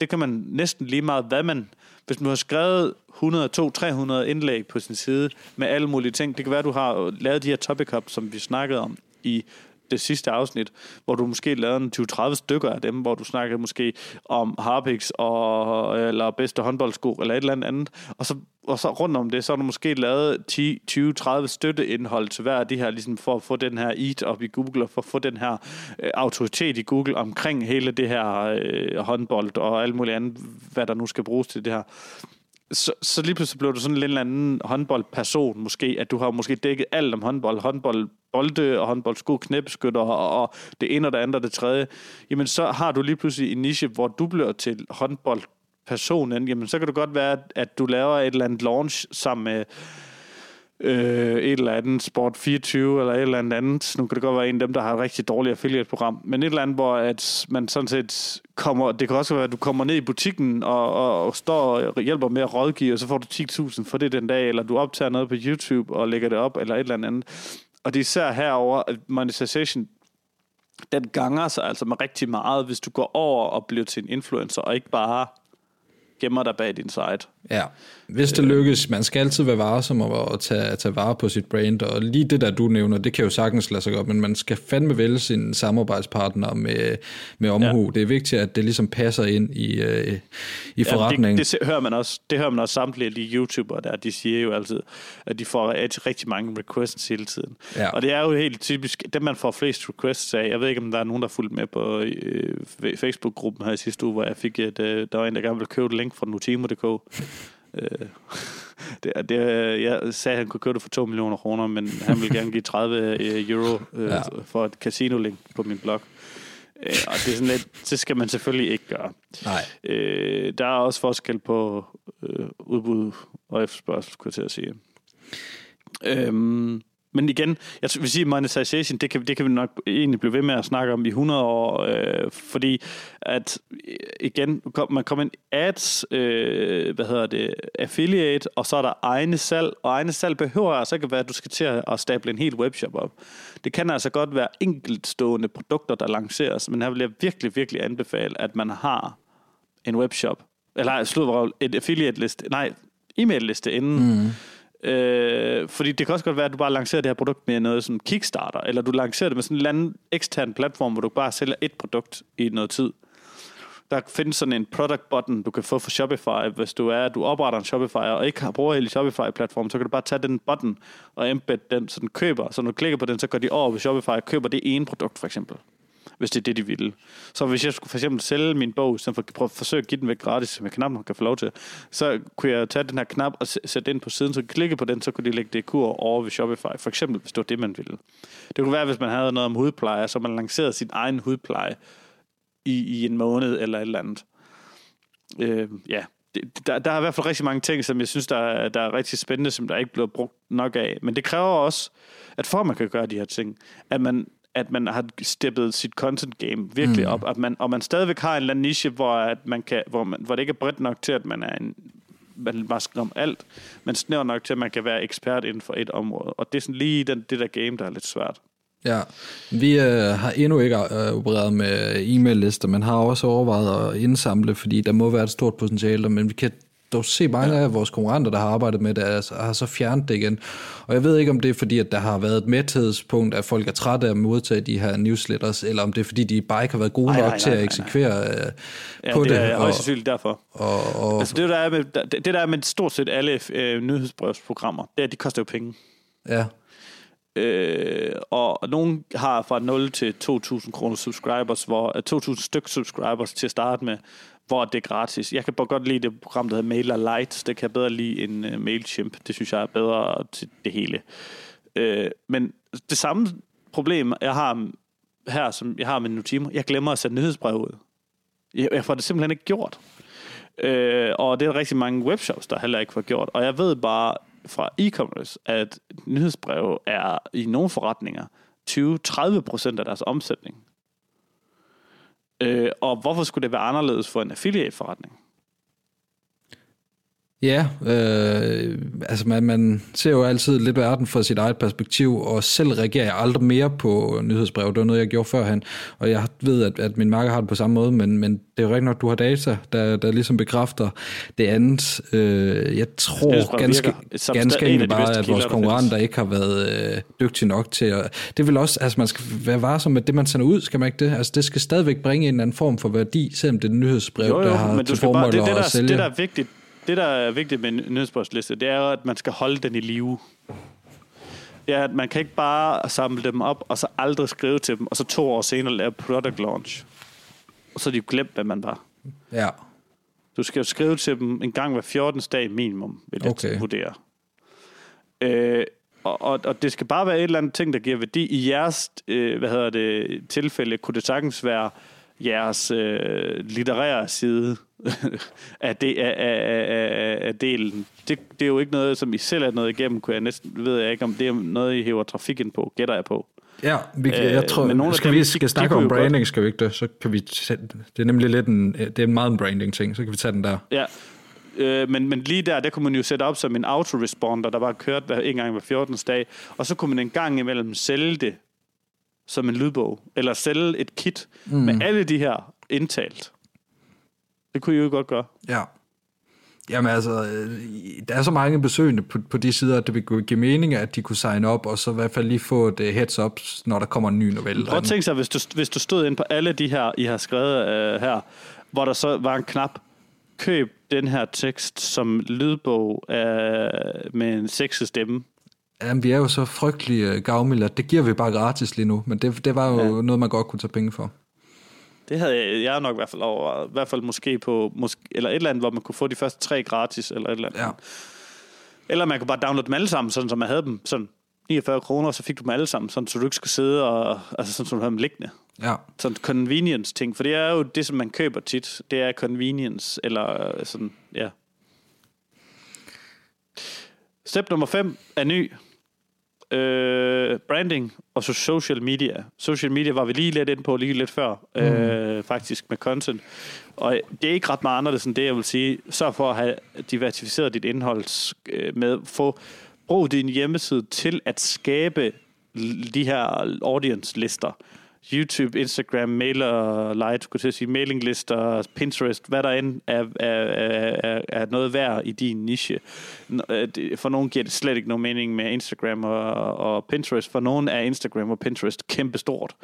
det kan man næsten lige meget, hvad man... Hvis man har skrevet 100, 200, 300 indlæg på sin side med alle mulige ting, det kan være, at du har lavet de her topic hub, som vi snakkede om i det sidste afsnit, hvor du måske lavede en 20-30 stykker af dem, hvor du snakkede måske om Harpiks eller bedste håndboldsko eller et eller andet. Og så rundt om det, så har du måske lavet 10-20-30 støtteindhold til hver af de her, ligesom for at få den her eat op i Google, og for at få den her autoritet i Google omkring hele det her håndbold og alt muligt andet, hvad der nu skal bruges til det her. Så lige pludselig blev du sådan en eller anden håndboldperson måske, at du har måske dækket alt om håndbold, bolde og håndboldsko, knæbeskytter og det ene og det andet og det tredje. Jamen så har du lige pludselig en niche, hvor du bliver til håndboldpersonen. Jamen så kan det godt være, at du laver et eller andet launch sammen med et eller andet Sport 24 eller et eller andet. Nu kan det godt være en af dem, der har et rigtig dårligt affiliate-program, men et eller andet, hvor at man sådan set kommer, det kan også være, at du kommer ned i butikken og står og hjælper med at rådgive, og så får du 10.000 for det den dag, eller du optager noget på YouTube og lægger det op, eller et eller andet. Og det er især herover at monetization, den ganger sig altså med rigtig meget, hvis du går over og bliver til en influencer, og ikke bare gemmer dig bag din site. Ja, hvis det lykkes, man skal altid være varsom og tage vare på sit brand, og lige det der du nævner, det kan jo sagtens lade sig godt, men man skal fandme vælge sine samarbejdspartner med omhu. Ja. Det er vigtigt, at det ligesom passer ind i forretningen. Ja, det hører man også. Det hører man også samtlige de YouTubere der, de siger jo altid, at de får rigtig mange requests hele tiden. Ja. Og det er jo helt typisk, det man får flest requests af. Jeg ved ikke, om der er nogen, der fulgte med på Facebook-gruppen her i sidste uge, hvor jeg fik der var en, der gerne ville købe et link fra Notimo.dk. Jeg sagde, at han kunne købe det for 2 millioner kroner, men han ville gerne give 30 euro for et casino-link på min blog. Og det er sådan lidt, det skal man selvfølgelig ikke gøre. Nej. Der er også forskel på udbud og efterspørgsel, skulle jeg til at sige. Men igen, jeg vil sige, at monetization, det kan vi nok egentlig blive ved med at snakke om i 100 år, fordi at, igen, man kommer ind ads, affiliate, og så er der egne salg, og egne salg behøver altså ikke være, at du skal til at stable en hel webshop op. Det kan altså godt være enkeltstående produkter, der lanceres, men her vil jeg virkelig, virkelig anbefale, at man har en webshop, eller et affiliate-liste, e-mail-liste inden, fordi det kan også godt være, at du bare lancerer det her produkt med noget sådan Kickstarter, eller du lancerer det med sådan en eller anden ekstern platform, hvor du bare sælger et produkt i noget tid. Der findes sådan en product button, du kan få fra Shopify. Hvis du opretter en Shopify og ikke har bruger hele Shopify-platformen, så kan du bare tage den button og embed den, så den køber. Så når du klikker på den, så går de over på Shopify og køber det ene produkt, for eksempel. Hvis det er det, de ville. Så hvis jeg skulle for eksempel sælge min bog, i stedet for at forsøge at give den væk gratis, som jeg knap nok kan få lov til, så kunne jeg tage den her knap og sætte den på siden, så klikke på den, så kunne de lægge det i kur over ved Shopify, for eksempel, hvis det var det, man ville. Det kunne være, hvis man havde noget om hudpleje, så man lancerede sin egen hudpleje i en måned eller et eller andet. Der er i hvert fald rigtig mange ting, som jeg synes, der er rigtig spændende, som der ikke bliver brugt nok af. Men det kræver også, at for man kan gøre de her ting, at man har steppet sit content game virkelig op, og man stadigvæk har en eller anden niche, hvor det ikke er bredt nok til, at man er man masker om alt, men snæver nok til, at man kan være ekspert inden for et område. Og det er sådan lige det der game, der er lidt svært. Ja, vi har endnu ikke opereret med e-mail-lister, men har også overvejet at indsamle, fordi der må være et stort potentiale, men vi kan dog se mange af vores konkurrenter, der har arbejdet med det, har så fjernet det igen. Og jeg ved ikke, om det er fordi, at der har været et mæthedspunkt, at folk er trætte af at modtage de her newsletters, eller om det er fordi, de bare ikke har været gode nok til at eksekvere på det. Ja, det er højst sandsynligt derfor. Altså det, der er med stort set alle nyhedsbrevsprogrammer, det er, at de koster jo penge. Ja. Og nogen har fra 0 til 2.000 kroner subscribers, hvor 2.000 styk subscribers til at starte med, hvor det er gratis. Jeg kan bare godt lide det program, der hedder MailerLite. Det kan jeg bedre lide end MailChimp. Det synes jeg er bedre til det hele. Men det samme problem, jeg har her, som jeg har med Notimo, jeg glemmer at sætte nyhedsbrev ud. Jeg får det simpelthen ikke gjort. Og det er rigtig mange webshops, der heller ikke får gjort. Og jeg ved bare fra e-commerce, at nyhedsbrev er i nogle forretninger 20-30% af deres omsætning. Og hvorfor skulle det være anderledes for en affiliate-forretning? Ja, altså man ser jo altid lidt verden fra sit eget perspektiv, og selv reagerer jeg aldrig mere på nyhedsbrev. Det var noget, jeg gjorde førhen, og jeg ved, at min marker har det på samme måde, men det er jo rigtigt nok, du har data, der ligesom bekræfter det andet. Jeg tror ganske enkelt bare, at vores konkurrenter ikke har været dygtige nok til at... Det vil også, altså man skal være varsom med det, man sender ud, skal man ikke det? Altså det skal stadigvæk bringe en eller anden form for værdi, selvom det er nyhedsbrev, der har til formål at sælge. Det der er vigtigt. Det, der er vigtigt med en nyhedsbrevsliste, det er jo, at man skal holde den i live. Det er, at man kan ikke bare samle dem op, og så aldrig skrive til dem, og så 2 år senere lave product launch. Og så er de jo glemt, hvad man var. Ja. Du skal jo skrive til dem en gang hver 14. dag minimum, vil jeg vurdere. Og det skal bare være et eller andet ting, der giver værdi. I jeres tilfælde kunne det sagtens være jeres litterære side, af delen. Det er jo ikke noget, som I selv er noget igennem, kunne jeg næsten, ved jeg ikke, om det er noget, I hæver trafik ind på, gætter jeg på. Ja, jeg tror, skal vi snakke om branding, skal vi ikke det? Så kan vi det er nemlig lidt en meget en branding-ting, så kan vi tage den der. Ja, men lige der kunne man jo sætte op som en autoresponder, der bare kørte en gang hver 14. dag, og så kunne man en gang imellem sælge det som en lydbog, eller sælge et kit med alle de her indtalt. Det kunne I jo godt gøre. Ja. Jamen altså, der er så mange besøgende på de sider, at det vil give mening, at de kunne signe op, og så i hvert fald lige få et heads up, når der kommer en ny novelle. Prøv at tænke sig, hvis du stod ind på alle de her, I har skrevet her, hvor der så var en knap, køb den her tekst som lydbog med en sexet stemme. Jamen, vi er jo så frygtelig gavmilde, det giver vi bare gratis lige nu, men det var jo noget, man godt kunne tage penge for. Det havde jeg nok i hvert fald over, i hvert fald måske på, eller et eller andet, hvor man kunne få de første 3 gratis, eller et eller andet. Ja. Eller man kunne bare downloade dem alle sammen, sådan som man havde dem, sådan 49 kroner, og så fik du dem alle sammen, sådan så du ikke skulle sidde og, altså sådan som du havde dem liggende. Ja. Sådan convenience ting, for det er jo det, som man køber tit, det er convenience, eller sådan, ja. Step nummer 5 er ny. Branding og så social media. Social media var vi lige lidt inde på lige lidt før, faktisk med content. Og det er ikke ret meget anderledes end det, jeg vil sige. Sørg for at have diversificeret dit indhold med. Brug din hjemmeside til at skabe de her audience-lister. YouTube, Instagram, MailerLite, kunne til at sige mailinglister, Pinterest, hvad der end er noget værd i din niche. For nogen giver det slet ikke nogen mening med Instagram og Pinterest. For nogen er Instagram og Pinterest kæmpestort,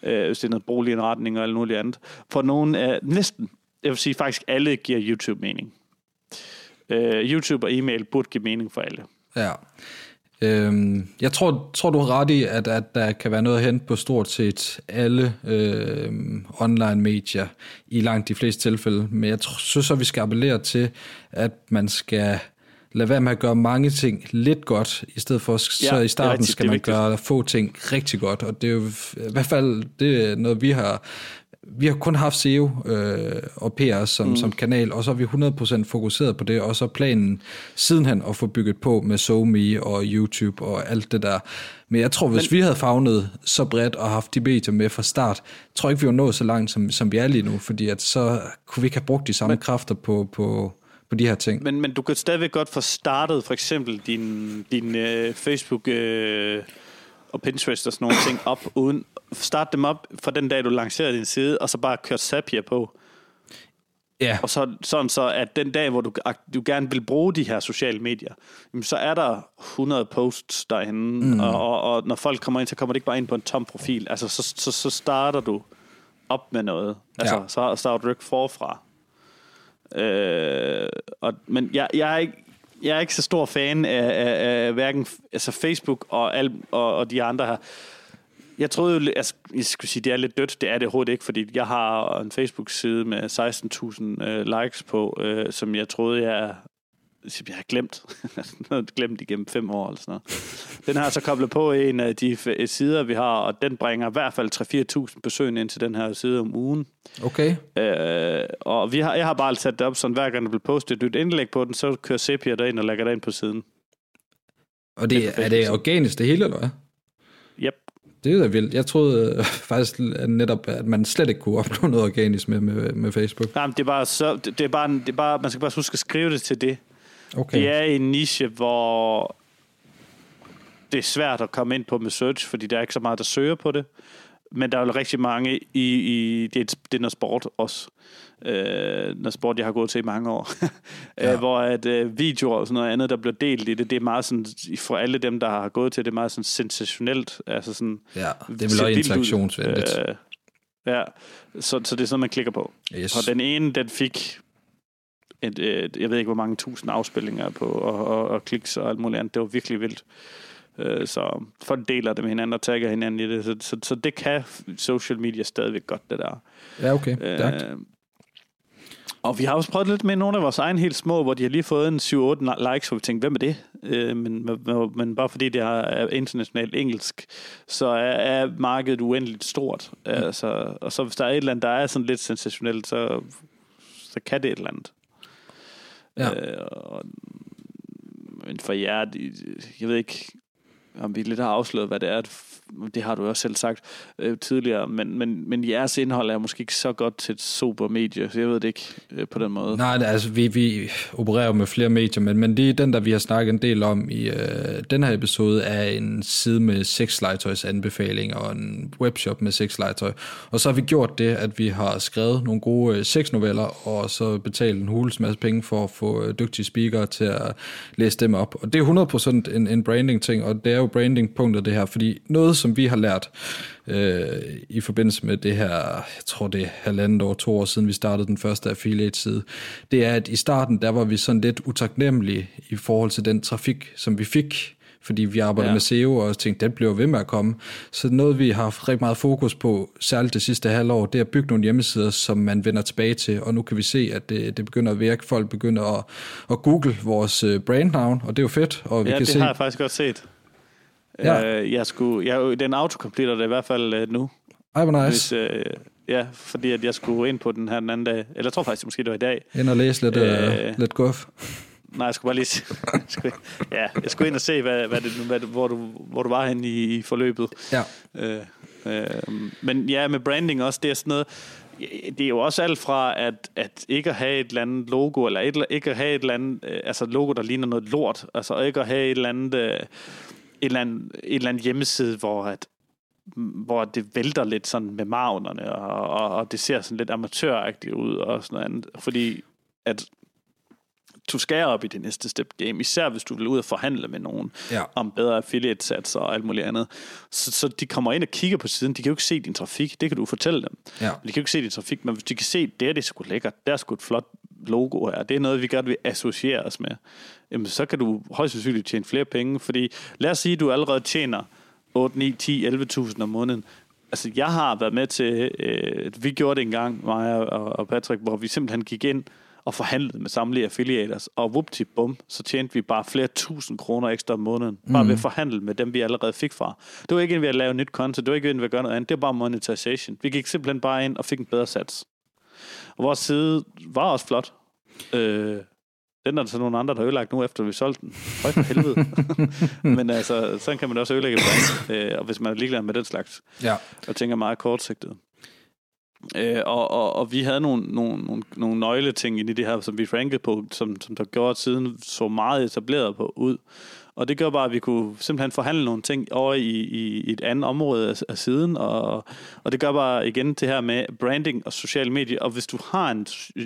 hvis det er noget boligindretning eller noget andet. For nogen er næsten, jeg vil sige faktisk alle giver YouTube mening. YouTube og e-mail burde give mening for alle. Ja. Jeg tror, du har ret i, at der kan være noget at hente på stort set alle online-medier i langt de fleste tilfælde, men jeg synes, at vi skal appellere til, at man skal lade være med at gøre mange ting lidt godt, i stedet for så i starten rigtigt, skal man gøre få ting rigtig godt, og det er jo i hvert fald det er noget, vi har kun haft SEO og PR som kanal, og så er vi 100% fokuseret på det, og så planen sidenhen at få bygget på med SoMe og YouTube og alt det der. Men jeg tror, hvis vi havde favnet så bredt og haft de medier med fra start, tror jeg ikke, vi var nået så langt, som vi er lige nu, fordi at så kunne vi ikke have brugt de samme kræfter på de her ting. Men du kan stadigvæk godt få startet for eksempel din Facebook... og Pinterest og sådan nogle ting op, uden start dem op fra den dag, du lancerer din side, og så bare køre Zapier på. Yeah. Og sådan så, at den dag, hvor du gerne vil bruge de her sociale medier, så er der 100 posts derinde, og når folk kommer ind, så kommer det ikke bare ind på en tom profil. Altså, så starter du op med noget. Altså, så starter du ikke forfra. Men jeg er ikke... jeg er ikke så stor fan af hverken altså Facebook og de andre her. Jeg troede jo, altså, jeg skulle sige, det er lidt dødt. Det er det overhovedet ikke, fordi jeg har en Facebook-side med 16.000 likes på, som jeg troede, jeg har glemt. Glemt igennem 5 år eller sådan noget. Den har så koblet på en af de sider, vi har, og den bringer i hvert fald 3-4.000 besøgende ind til den her side om ugen. Okay. Og jeg har bare sat det op, sådan hver gang der bliver postet et nyt indlæg på den, så kører Zapier derind og lægger det ind på siden. Og er det organisk det hele, eller hvad? Yep. Det er da vildt. Jeg troede faktisk netop, at man slet ikke kunne opnå noget organisk med Facebook. Nej, men det er bare, man skal bare huske at skrive det til det. Okay. Det er en niche, hvor det er svært at komme ind på med search, fordi der er ikke så meget, der søger på det. Men der er jo rigtig mange i det er noget sport også. Noget sport, jeg har gået til i mange år. Ja. Hvor at videoer og sådan noget andet, der bliver delt i det, det er meget sådan, for alle dem, der har gået til det, er meget sådan sensationelt. Altså sådan, ja, det er vel interaktionsvenligt. Ja, så det er sådan, man klikker på. Yes. Og den ene, den fik... jeg ved ikke, hvor mange 1000 afspillinger på, og kliks og alt muligt andet. Det var virkelig vildt. Så folk deler det med hinanden og tagger hinanden i det. Så det kan social media stadigvæk godt, det der. Ja, okay. Og vi har også prøvet lidt med nogle af vores egne helt små, hvor de har lige fået en 7-8 likes, hvor vi tænkte, hvem er det? Men bare fordi det er internationalt engelsk, så er markedet uendeligt stort. Mm. Altså, og så hvis der er et eller andet, der er sådan lidt sensationelt, så kan det et eller andet. Ja. Men for jer, jeg ved ikke, om vi lidt har afsløret, hvad det er. Det har du også selv sagt tidligere. Men jeres indhold er måske ikke så godt til et super medie, så jeg ved det ikke på den måde. Nej, altså vi opererer med flere medier, men det er den, der vi har snakket en del om i den her episode, er en side med sexlegetøjsanbefalinger og en webshop med sexlegetøj. Og så har vi gjort det, at vi har skrevet nogle gode sexnoveller, og så betalt en hules masse penge for at få dygtige speakere til at læse dem op. Og det er 100% en branding-ting, og det er jo branding-punktet det her, fordi noget, som vi har lært i forbindelse med det her, jeg tror det er 1,5 år, 2 år siden, vi startede den første affiliate-side, det er, at i starten, der var vi sådan lidt utaknemmelige i forhold til den trafik, som vi fik, fordi vi arbejdede med SEO, og tænkte, den bliver ved med at komme. Så noget, vi har haft rigtig meget fokus på, særligt det sidste halvår, det er at bygge nogle hjemmesider, som man vender tilbage til, og nu kan vi se, at det begynder at virke. Folk begynder at google vores brandnavn, og det er jo fedt. Og vi kan se... har jeg faktisk godt set. Ja. Den autocompleter det i hvert fald nu. Ej, hvor nice. Hvis, fordi at jeg skulle ind på den her den anden dag. Eller jeg tror faktisk, måske det var i dag. Ind og læse lidt guf. Nej, jeg skulle bare lige se. Jeg skulle ind og se, hvor du var henne i forløbet. Ja. Men ja, med branding også, det er sådan noget... Det er jo også alt fra at ikke at have et eller andet logo, eller ikke at have et eller andet... Altså et logo, der ligner noget lort. Altså ikke at have et eller andet... Et eller andet hjemmeside, hvor det vælter lidt sådan med marvnerne, og det ser sådan lidt amatøragtigt ud, og sådan noget andet. Fordi at du skal op i det næste step game, især hvis du vil ud og forhandle med nogen om bedre affiliate-satser og alt muligt andet. Så de kommer ind og kigger på siden, de kan jo ikke se din trafik, det kan du fortælle dem. Ja. De kan jo ikke se din trafik, men hvis de kan se, det er sgu lækkert, der er sgu et flot logo her, det er noget, vi gerne vil associere os med, jamen, så kan du højst sandsynligt tjene flere penge, fordi lad os sige, at du allerede tjener 8, 9, 10, 11.000 om måneden. Altså, jeg har været med til, vi gjorde det engang, mig og Patrick, hvor vi simpelthen gik ind og forhandlede med samtlige affiliators, og vupti-bum, så tjente vi bare flere 1.000 kroner ekstra om måneden, bare ved at forhandle med dem, vi allerede fik fra. Det var ikke en ved at lave nyt content, det var ikke en ved at gøre noget andet, det var bare monetization. Vi gik simpelthen bare ind og fik en bedre sats. Og vores side var også flot. Den er der så nogle andre, der har ødelagt nu, efter vi solgte den. Høj for helvede. Men altså, sådan kan man også ødelægge det. Og hvis man er ligeglad med den slags. Ja. Og tænker meget kortsigtet. Og vi havde nogle nøgleting i det her, som vi rankede på, som der gjorde siden så meget etableret på ud. Og det gør bare, at vi kunne simpelthen forhandle nogle ting over i et andet område af siden. Og det gør bare igen det her med branding og sociale medier. Og hvis du har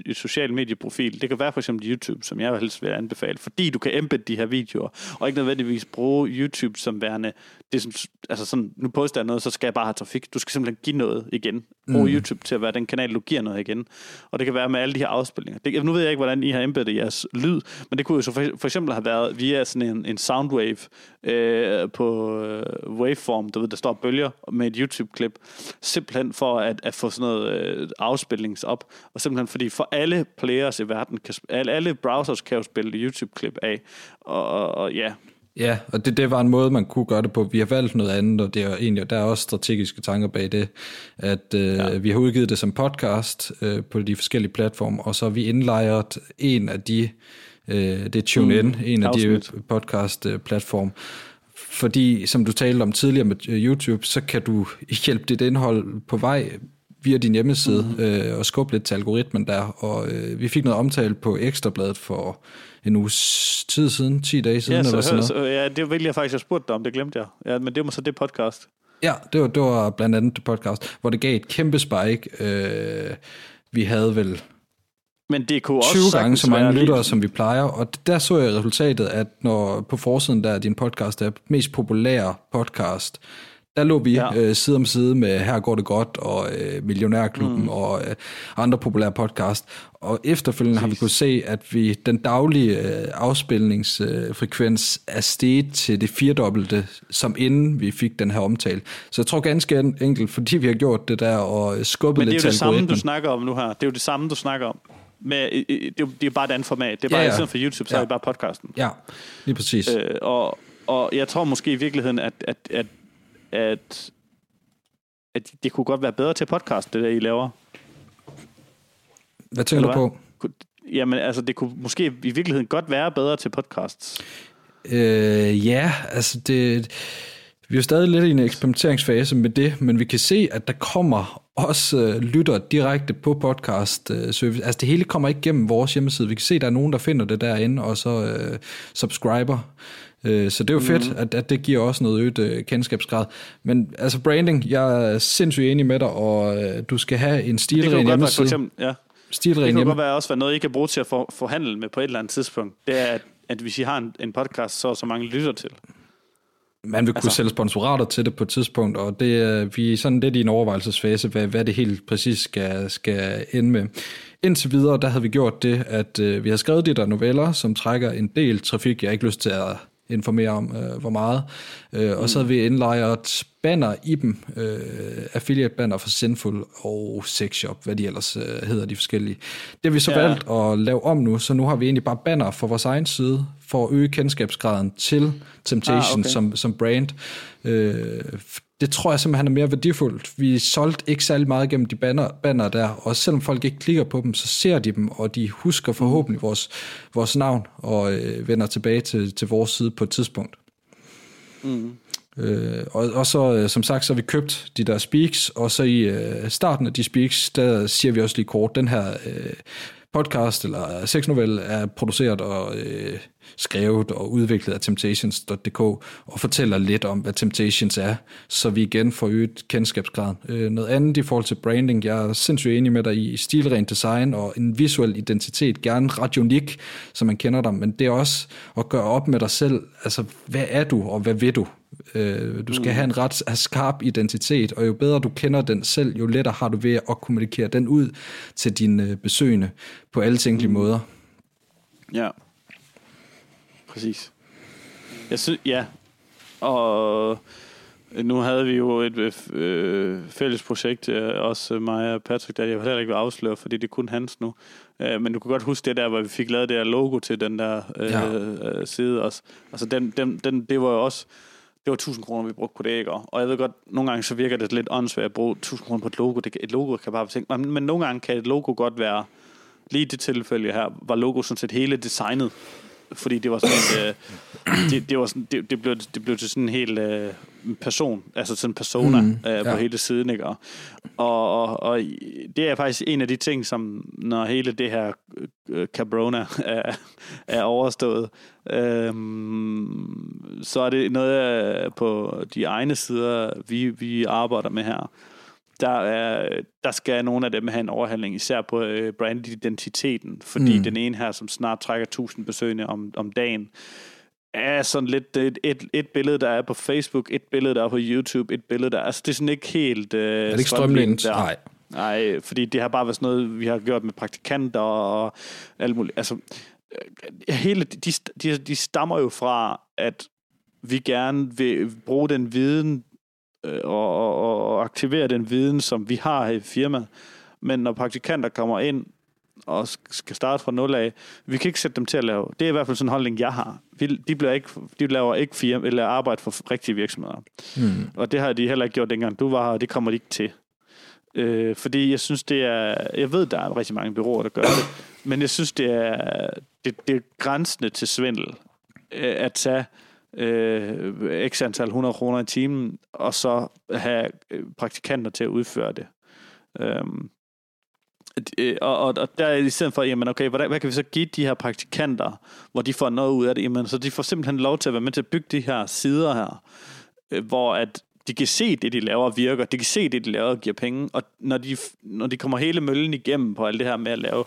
et social medieprofil, det kan være for eksempel YouTube, som jeg helst vil anbefale, fordi du kan embedde de her videoer, og ikke nødvendigvis bruge YouTube som værende, det er sådan, altså sådan, nu poster jeg noget, så skal jeg bare have trafik. Du skal simpelthen give noget igen. Brug YouTube til at være den kanal, du giver noget igen. Og det kan være med alle de her afspilninger. Det, nu ved jeg ikke, hvordan I har embeddet jeres lyd, men det kunne jo så for eksempel have været via sådan en soundwave på waveform, der står bølger med et YouTube-klip, simpelthen for at få sådan noget afspilnings op, og simpelthen fordi for alle players i verden, alle browsers kan jo spille YouTube-klip af, og ja. Ja, og det var en måde, man kunne gøre det på. Vi har valgt noget andet, og det er egentlig, der er også strategiske tanker bag det, at vi har udgivet det som podcast på de forskellige platforme, og så har vi indlejret en af de, det er TuneIn, en af de podcast-platforme, fordi som du talte om tidligere med YouTube, så kan du hjælpe dit indhold på vej via din hjemmeside og skubbe lidt til algoritmen der, og vi fik noget omtale på Ekstra Bladet for en uges tid siden, 10 dage siden, eller sådan noget. Så, ja, det ville jeg faktisk have spurgt dig om, det glemte jeg. Ja, men det var så det podcast. Ja, det var blandt andet det podcast, hvor det gav et kæmpe spike. Vi havde vel men det kunne også 20 gange så mange lyttere, som vi plejer, og der så jeg resultatet, at når på forsiden der er din podcast er mest populære podcast, der lå vi side om side med Her går det godt og Millionærklubben og andre populære podcast. Og efterfølgende har vi kunnet se, at vi den daglige afspilningsfrekvens er steget til det 4-dobbelte, som inden vi fik den her omtale. Så jeg tror ganske enkelt, fordi vi har gjort det der og skubbet lidt til algoritmen. Men det er jo det samme, du snakker om nu her. Det er jo det samme, du snakker om. Med, det er bare et andet format. Det er bare i stedet for YouTube, så er det bare podcasten. Ja, lige præcis. Og jeg tror måske i virkeligheden, at det kunne godt være bedre til podcast, det der, I laver. Hvad tænker du på? Jamen, altså, det kunne måske i virkeligheden godt være bedre til podcasts. Vi er jo stadig lidt i en eksperimenteringsfase med det, men vi kan se, at der kommer også lytter direkte på podcast service. Altså, det hele kommer ikke gennem vores hjemmeside. Vi kan se, at der er nogen, der finder det derinde, og så subscriber. Så det er jo fedt, at det giver også noget øget kendskabsgrad. Men altså branding, jeg er sindssygt enig med dig, og du skal have en stilren hjemmeside. Det kan godt være også noget, I kan bruge til at forhandle med på et eller andet tidspunkt. Det er, at hvis I har en podcast, så mange lytter til. Man vil kunne sælge sponsorater til det på et tidspunkt, og det, vi er sådan lidt i en overvejelsesfase, hvad det helt præcis skal ende med. Indtil videre, der havde vi gjort det, at vi har skrevet de der noveller, som trækker en del trafik, jeg har ikke lyst til at informere om, hvor meget. Og så havde vi indlejret banner i dem, affiliate-banner for Sinful og Sexshop, hvad de ellers hedder, de forskellige. Det har vi så valgt at lave om nu, så nu har vi egentlig bare banner for vores egen side, for at øge kendskabsgraden til Temptation som brand. Det tror jeg simpelthen er mere værdifuldt. Vi solgte ikke særlig meget gennem de banner der, og selvom folk ikke klikker på dem, så ser de dem, og de husker forhåbentlig vores navn, og vender tilbage til vores side på et tidspunkt. Og så som sagt, så har vi købt de der speaks, og så i starten af de speaks, der siger vi også lige kort, den her podcast eller sexnovelle er produceret og skrevet og udviklet af Temptations.dk og fortæller lidt om, hvad Temptations er, så vi igen får øget kendskabsgraden. Noget andet i forhold til branding, jeg er sindssygt enig med dig i stilren design og en visuel identitet, gerne ret unik, så man kender dig, men det er også at gøre op med dig selv, altså hvad er du og hvad vil du? Du skal have en ret skarp identitet, og jo bedre du kender den selv, jo lettere har du ved at kommunikere den ud til dine besøgende på alle tænkelige måder. Ja, præcis. Jeg synes, og nu havde vi jo et fælles projekt, også mig og Patrick, der jeg heller ikke vil afsløre, fordi det er kun hans nu. Men du kan godt huske det der, hvor vi fik lavet det der logo til den der side også. Altså det var jo også... Det var 1000 kroner, vi brugte på det, ikke? Og jeg ved godt, nogle gange så virker det lidt åndssvagt at bruge 1000 kroner på et logo. Et logo kan bare tænke, men nogle gange kan et logo godt være, lige i det tilfælde her, var logo sådan set hele designet. Fordi det var sådan, det blev til sådan en hel person, altså sådan en persona på hele siden, ikke? Og det er faktisk en af de ting, som når hele det her Cabrona er overstået, så er det noget på de egne sider, vi arbejder med her. Der skal nogle af dem have en overhandling, især på brandidentiteten, fordi den ene her, som snart trækker 1000 besøgende om dagen, er sådan lidt et billede, der er på Facebook, et billede, der er på YouTube, et billede, der... Altså, det er sådan ikke helt... er det ikke strømlignet? Nej. Nej, fordi det har bare været sådan noget, vi har gjort med praktikanter og alt muligt. Altså, hele, de stammer jo fra, at vi gerne vil bruge den viden og aktivere den viden, som vi har her i firmaet. Men når praktikanter kommer ind og skal starte fra nul af, vi kan ikke sætte dem til at lave. Det er i hvert fald sådan en holdning, jeg har. De laver ikke firma eller arbejde for rigtige virksomheder. Mm. Og det har de heller ikke gjort, dengang du var her, og det kommer de ikke til. Fordi jeg synes, det er... Jeg ved, der er rigtig mange bureauer, der gør det, men jeg synes, det er grænsende til svindel at tage x antal 100 kroner i timen, og så have praktikanter til at udføre det. Og der er i stedet for, jamen okay, hvad kan vi så give de her praktikanter, hvor de får noget ud af det? Jamen, så de får simpelthen lov til at være med til at bygge de her sider her, hvor at de kan se det, de laver, virker. De kan se det, de laver, giver penge. Og når de kommer hele møllen igennem på alt det her med at lave...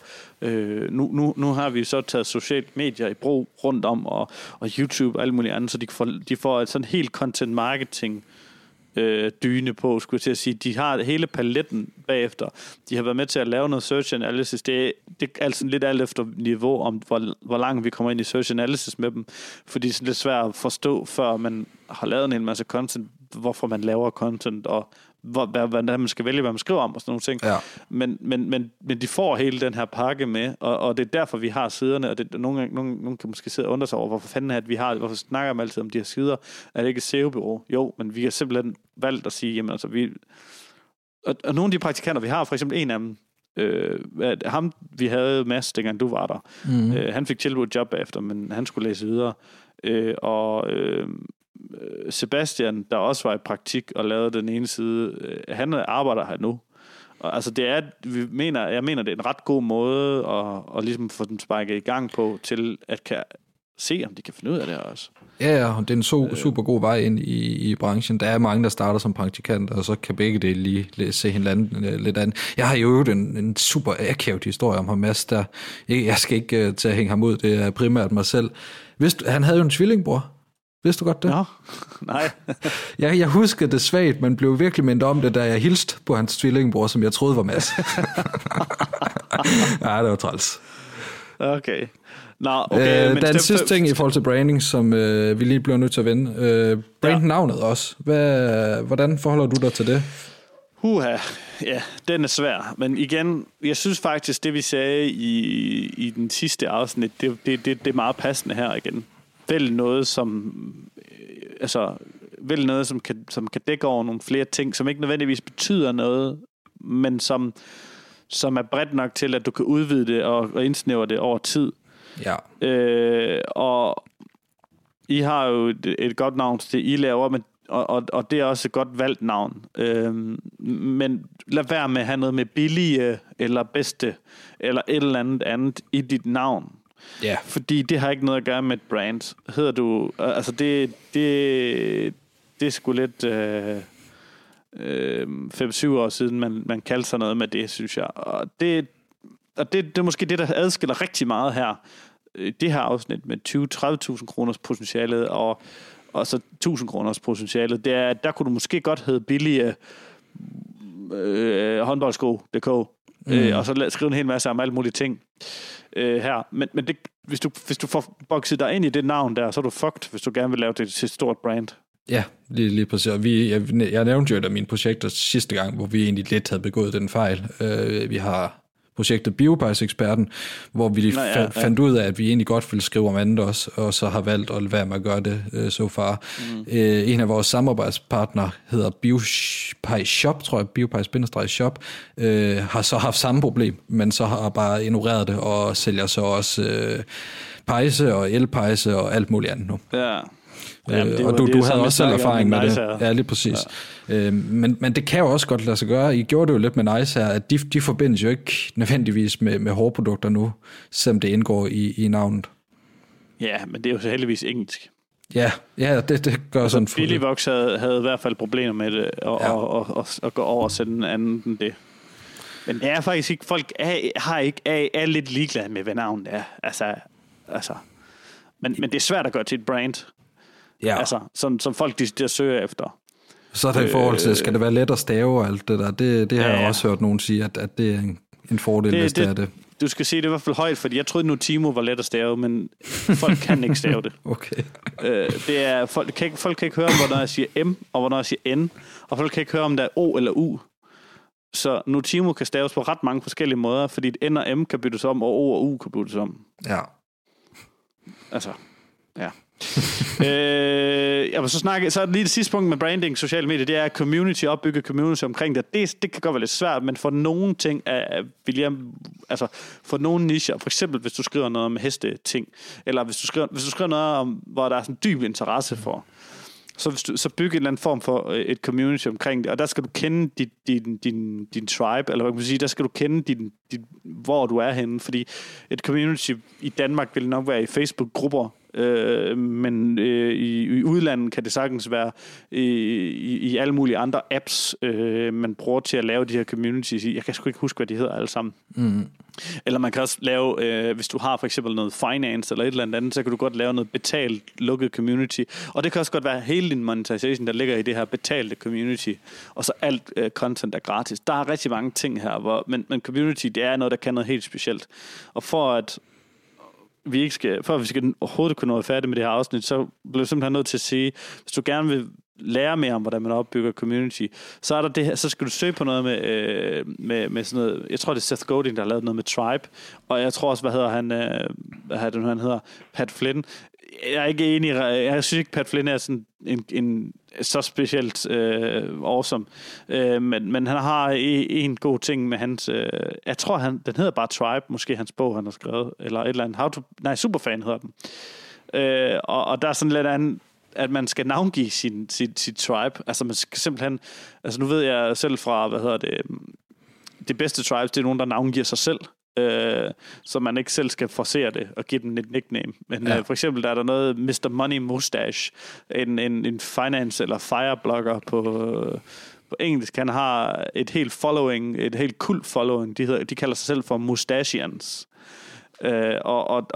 Nu har vi så taget sociale medier i brug rundt om, og YouTube og alt muligt andet, så de får et sådan helt content marketing dyne på, skulle jeg til at sige. De har hele paletten bagefter. De har været med til at lave noget search analysis. Det er altså lidt alt efter niveau, om hvor langt vi kommer ind i search analysis med dem. Fordi det er lidt svært at forstå, før man har lavet en hel masse content, hvorfor man laver content, og hvordan man skal vælge, hvad man skriver om, og sådan nogle ting. Ja. Men de får hele den her pakke med, og det er derfor, vi har siderne, og det, nogle kan måske sidde og undre sig over, hvorfor fanden er det, vi har, hvorfor snakker man altid om de her sider? Er det ikke et SEO-bureau? Jo, men vi har simpelthen valgt at sige, jamen altså, og nogle af de praktikanter, vi har, for eksempel en af dem, ham, vi havde Mads, dengang du var der, han fik tilbudt job efter, men han skulle læse videre, Sebastian, der også var i praktik og lavede den ene side, han arbejder her nu. Og altså jeg mener det er en ret god måde at ligesom få den sparket i gang på, til at kan se, om de kan finde ud af det også. Ja, det er en super god vej ind i branchen. Der er mange, der starter som praktikant, og så kan begge det lige se hinanden lidt an. Jeg har jo en super akavet historie om ham, Mads, der jeg skal ikke til at hænge ham ud, det er primært mig selv. Han havde jo en tvillingebror. Vidste du godt det? No, nej. Jeg husker det svagt, men blev virkelig mindet om det, da jeg hilste på hans tvillingebror, som jeg troede var Mads. Nej, det var træls. Okay. No, okay men der er en sidste ting i forhold til branding, som vi lige bliver nødt til at vende. Brandnavnet også. Hvordan forholder du dig til det? Ja, den er svær. Men igen, jeg synes faktisk, det vi sagde i den sidste afsnit, det er meget passende her igen. Vælg noget, som kan dække over nogle flere ting, som ikke nødvendigvis betyder noget, men som er bredt nok til, at du kan udvide det og indsnævre det over tid. Ja. Og I har jo et godt navn til det, I laver, men, og det er også et godt valgt navn. Men lad være med at have noget med billige, eller bedste, eller et eller andet i dit navn. Yeah. Fordi det har ikke noget at gøre med et brand. Hedder du... Altså, det er sgu lidt 5-7 år siden, man kaldte sig noget med det, synes jeg. Og det er måske det, der adskiller rigtig meget her. Det her afsnit med 20-30.000 kroners potentialet, og så 1.000 kroners potentialet, det er, at der kunne du måske godt hedde billige håndboldsko.dk. Og så skrive en hel masse om alle mulige ting her. Men det, hvis du får bokset dig ind i det navn der, så er du fucked, hvis du gerne vil lave det til et stort brand. Ja, lige præcis. Jeg nævnte jo et af mine projekter sidste gang, hvor vi egentlig lidt havde begået den fejl. Vi har projektet Biopice-eksperten, hvor vi fandt ud af, at vi egentlig godt ville skrive om andet også, og så har valgt at lade være med at gøre det so far. En af vores samarbejdspartnere hedder Biopice Shop, tror jeg, Biopice-shop, har så haft samme problem, men så har bare ignoreret det, og sælger så også pejse og elpejse og alt muligt andet nu. Ja. Jamen, og du havde også selv erfaring med Nice det. Ja, lige præcis. Ja. Men det kan jo også godt lade sig gøre. I gjorde det jo lidt med Nice her, at de forbindes jo ikke nødvendigvis med hårprodukter nu, selvom det indgår i navnet. Ja, men det er jo så heldigvis engelsk. Ja, det gør sådan fuldt. Billyvox havde i hvert fald problemer med det, og gå over og sætte en anden end det. Men jeg er faktisk ikke, folk er lidt ligeglade med, hvad navnet er. Altså. Men det er svært at gøre til et brand, altså, som folk de søger efter. Så er der i forhold til, skal det være let at stave og alt det der? Det har jeg også hørt nogen sige, at det er en fordel, hvis det er det. Du skal sige det i hvert fald højt, fordi jeg troede, Notimo var let at stave, men folk kan ikke stave det. Okay. Det er, folk kan ikke høre, hvornår jeg siger M, og hvornår jeg siger N, og folk kan ikke høre, om der er O eller U. Så Notimo kan staves på ret mange forskellige måder, fordi et N og M kan byttes om, og O og U kan byttes om. Ja. Altså, ja. Så er det lige det sidste punkt med branding, sociale medier, det er community, opbygge community omkring det. Det kan godt være lidt svært, men for nogle ting for nogle nicher, for eksempel hvis du skriver noget om hesteting, eller hvis du skriver noget om, hvor der er sådan dyb interesse for, så bygge en eller anden form for et community omkring det, og der skal du kende din tribe, eller hvad kan man sige, der skal du kende din, hvor du er henne, fordi et community i Danmark vil nok være i Facebook-grupper, men i udlandet kan det sagtens være i alle mulige andre apps, man bruger til at lave de her communities. Jeg kan sgu ikke huske, hvad de hedder alle sammen. Mm. Eller man kan også lave, hvis du har for eksempel noget finance eller et eller andet, så kan du godt lave noget betalt lukket community. Og det kan også godt være hele din monetization, der ligger i det her betalte community. Og så alt content er gratis. Der er rigtig mange ting her, men community, det er noget, der kan noget helt specielt. Og for at vi skal overhovedet kunne nå færdig med det her afsnit, så bliver jeg simpelthen nødt til at sige, hvis du gerne vil lære mere om, hvordan man opbygger community, så er der det her, så skal du søge på noget med sådan noget, jeg tror det er Seth Godin, der har lavet noget med Tribe, og jeg tror også, hvad hedder han, Pat Flynn. Jeg er ikke enig, jeg synes ikke, Pat Flynn er sådan en så specielt awesome, men han har en god ting med hans, jeg tror den hedder bare Tribe, måske hans bog, han har skrevet, eller et eller andet, Superfan hedder den, og der er sådan lidt andet, at man skal navngive sit tribe, altså man skal simpelthen, altså nu ved jeg selv fra, det bedste tribes, det er nogen, der navngiver sig selv, så man ikke selv skal forsere det og give dem et nickname. Men for eksempel der er noget Mr. Money Mustache, en finance eller fireblogger på engelsk. Han har et helt following, et helt kult following. De kalder sig selv for Mustachians. Og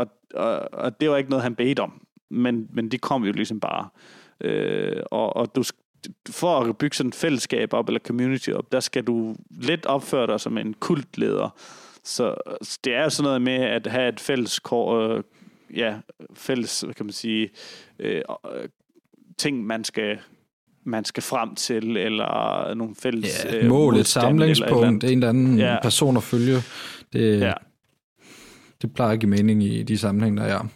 det var ikke noget, han bedte om. Men de kom jo ligesom bare. Og du skal, for at bygge sådan et fællesskab op eller community op, der skal du lidt opføre dig som en kultleder. Så det er jo sådan noget med at have et fælles, hvad kan man sige, ting man skal frem til, eller nogle fælles mål, et samlingspunkt, en eller anden person at følge. Det plejer ikke mening i de sammenhæng, der er.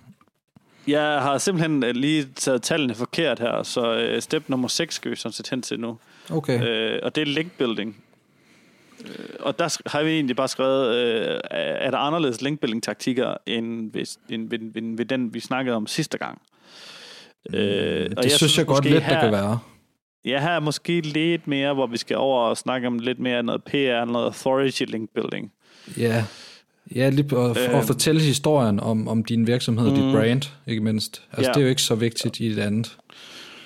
Jeg har simpelthen lige taget tallene forkert her, så step nummer 6 skal vi sådan set hen til nu. Okay. Og det er linkbuilding. Og der har vi egentlig bare skrevet, er der anderledes linkbuilding-taktikker, end ved den, vi snakkede om sidste gang? Det synes jeg godt lidt, der kan være. Ja, her er måske lidt mere, hvor vi skal over og snakke om lidt mere noget PR, noget authority linkbuilding. Ja, og fortælle historien om din virksomhed og dit brand, ikke mindst. Altså, det er jo ikke så vigtigt i et andet.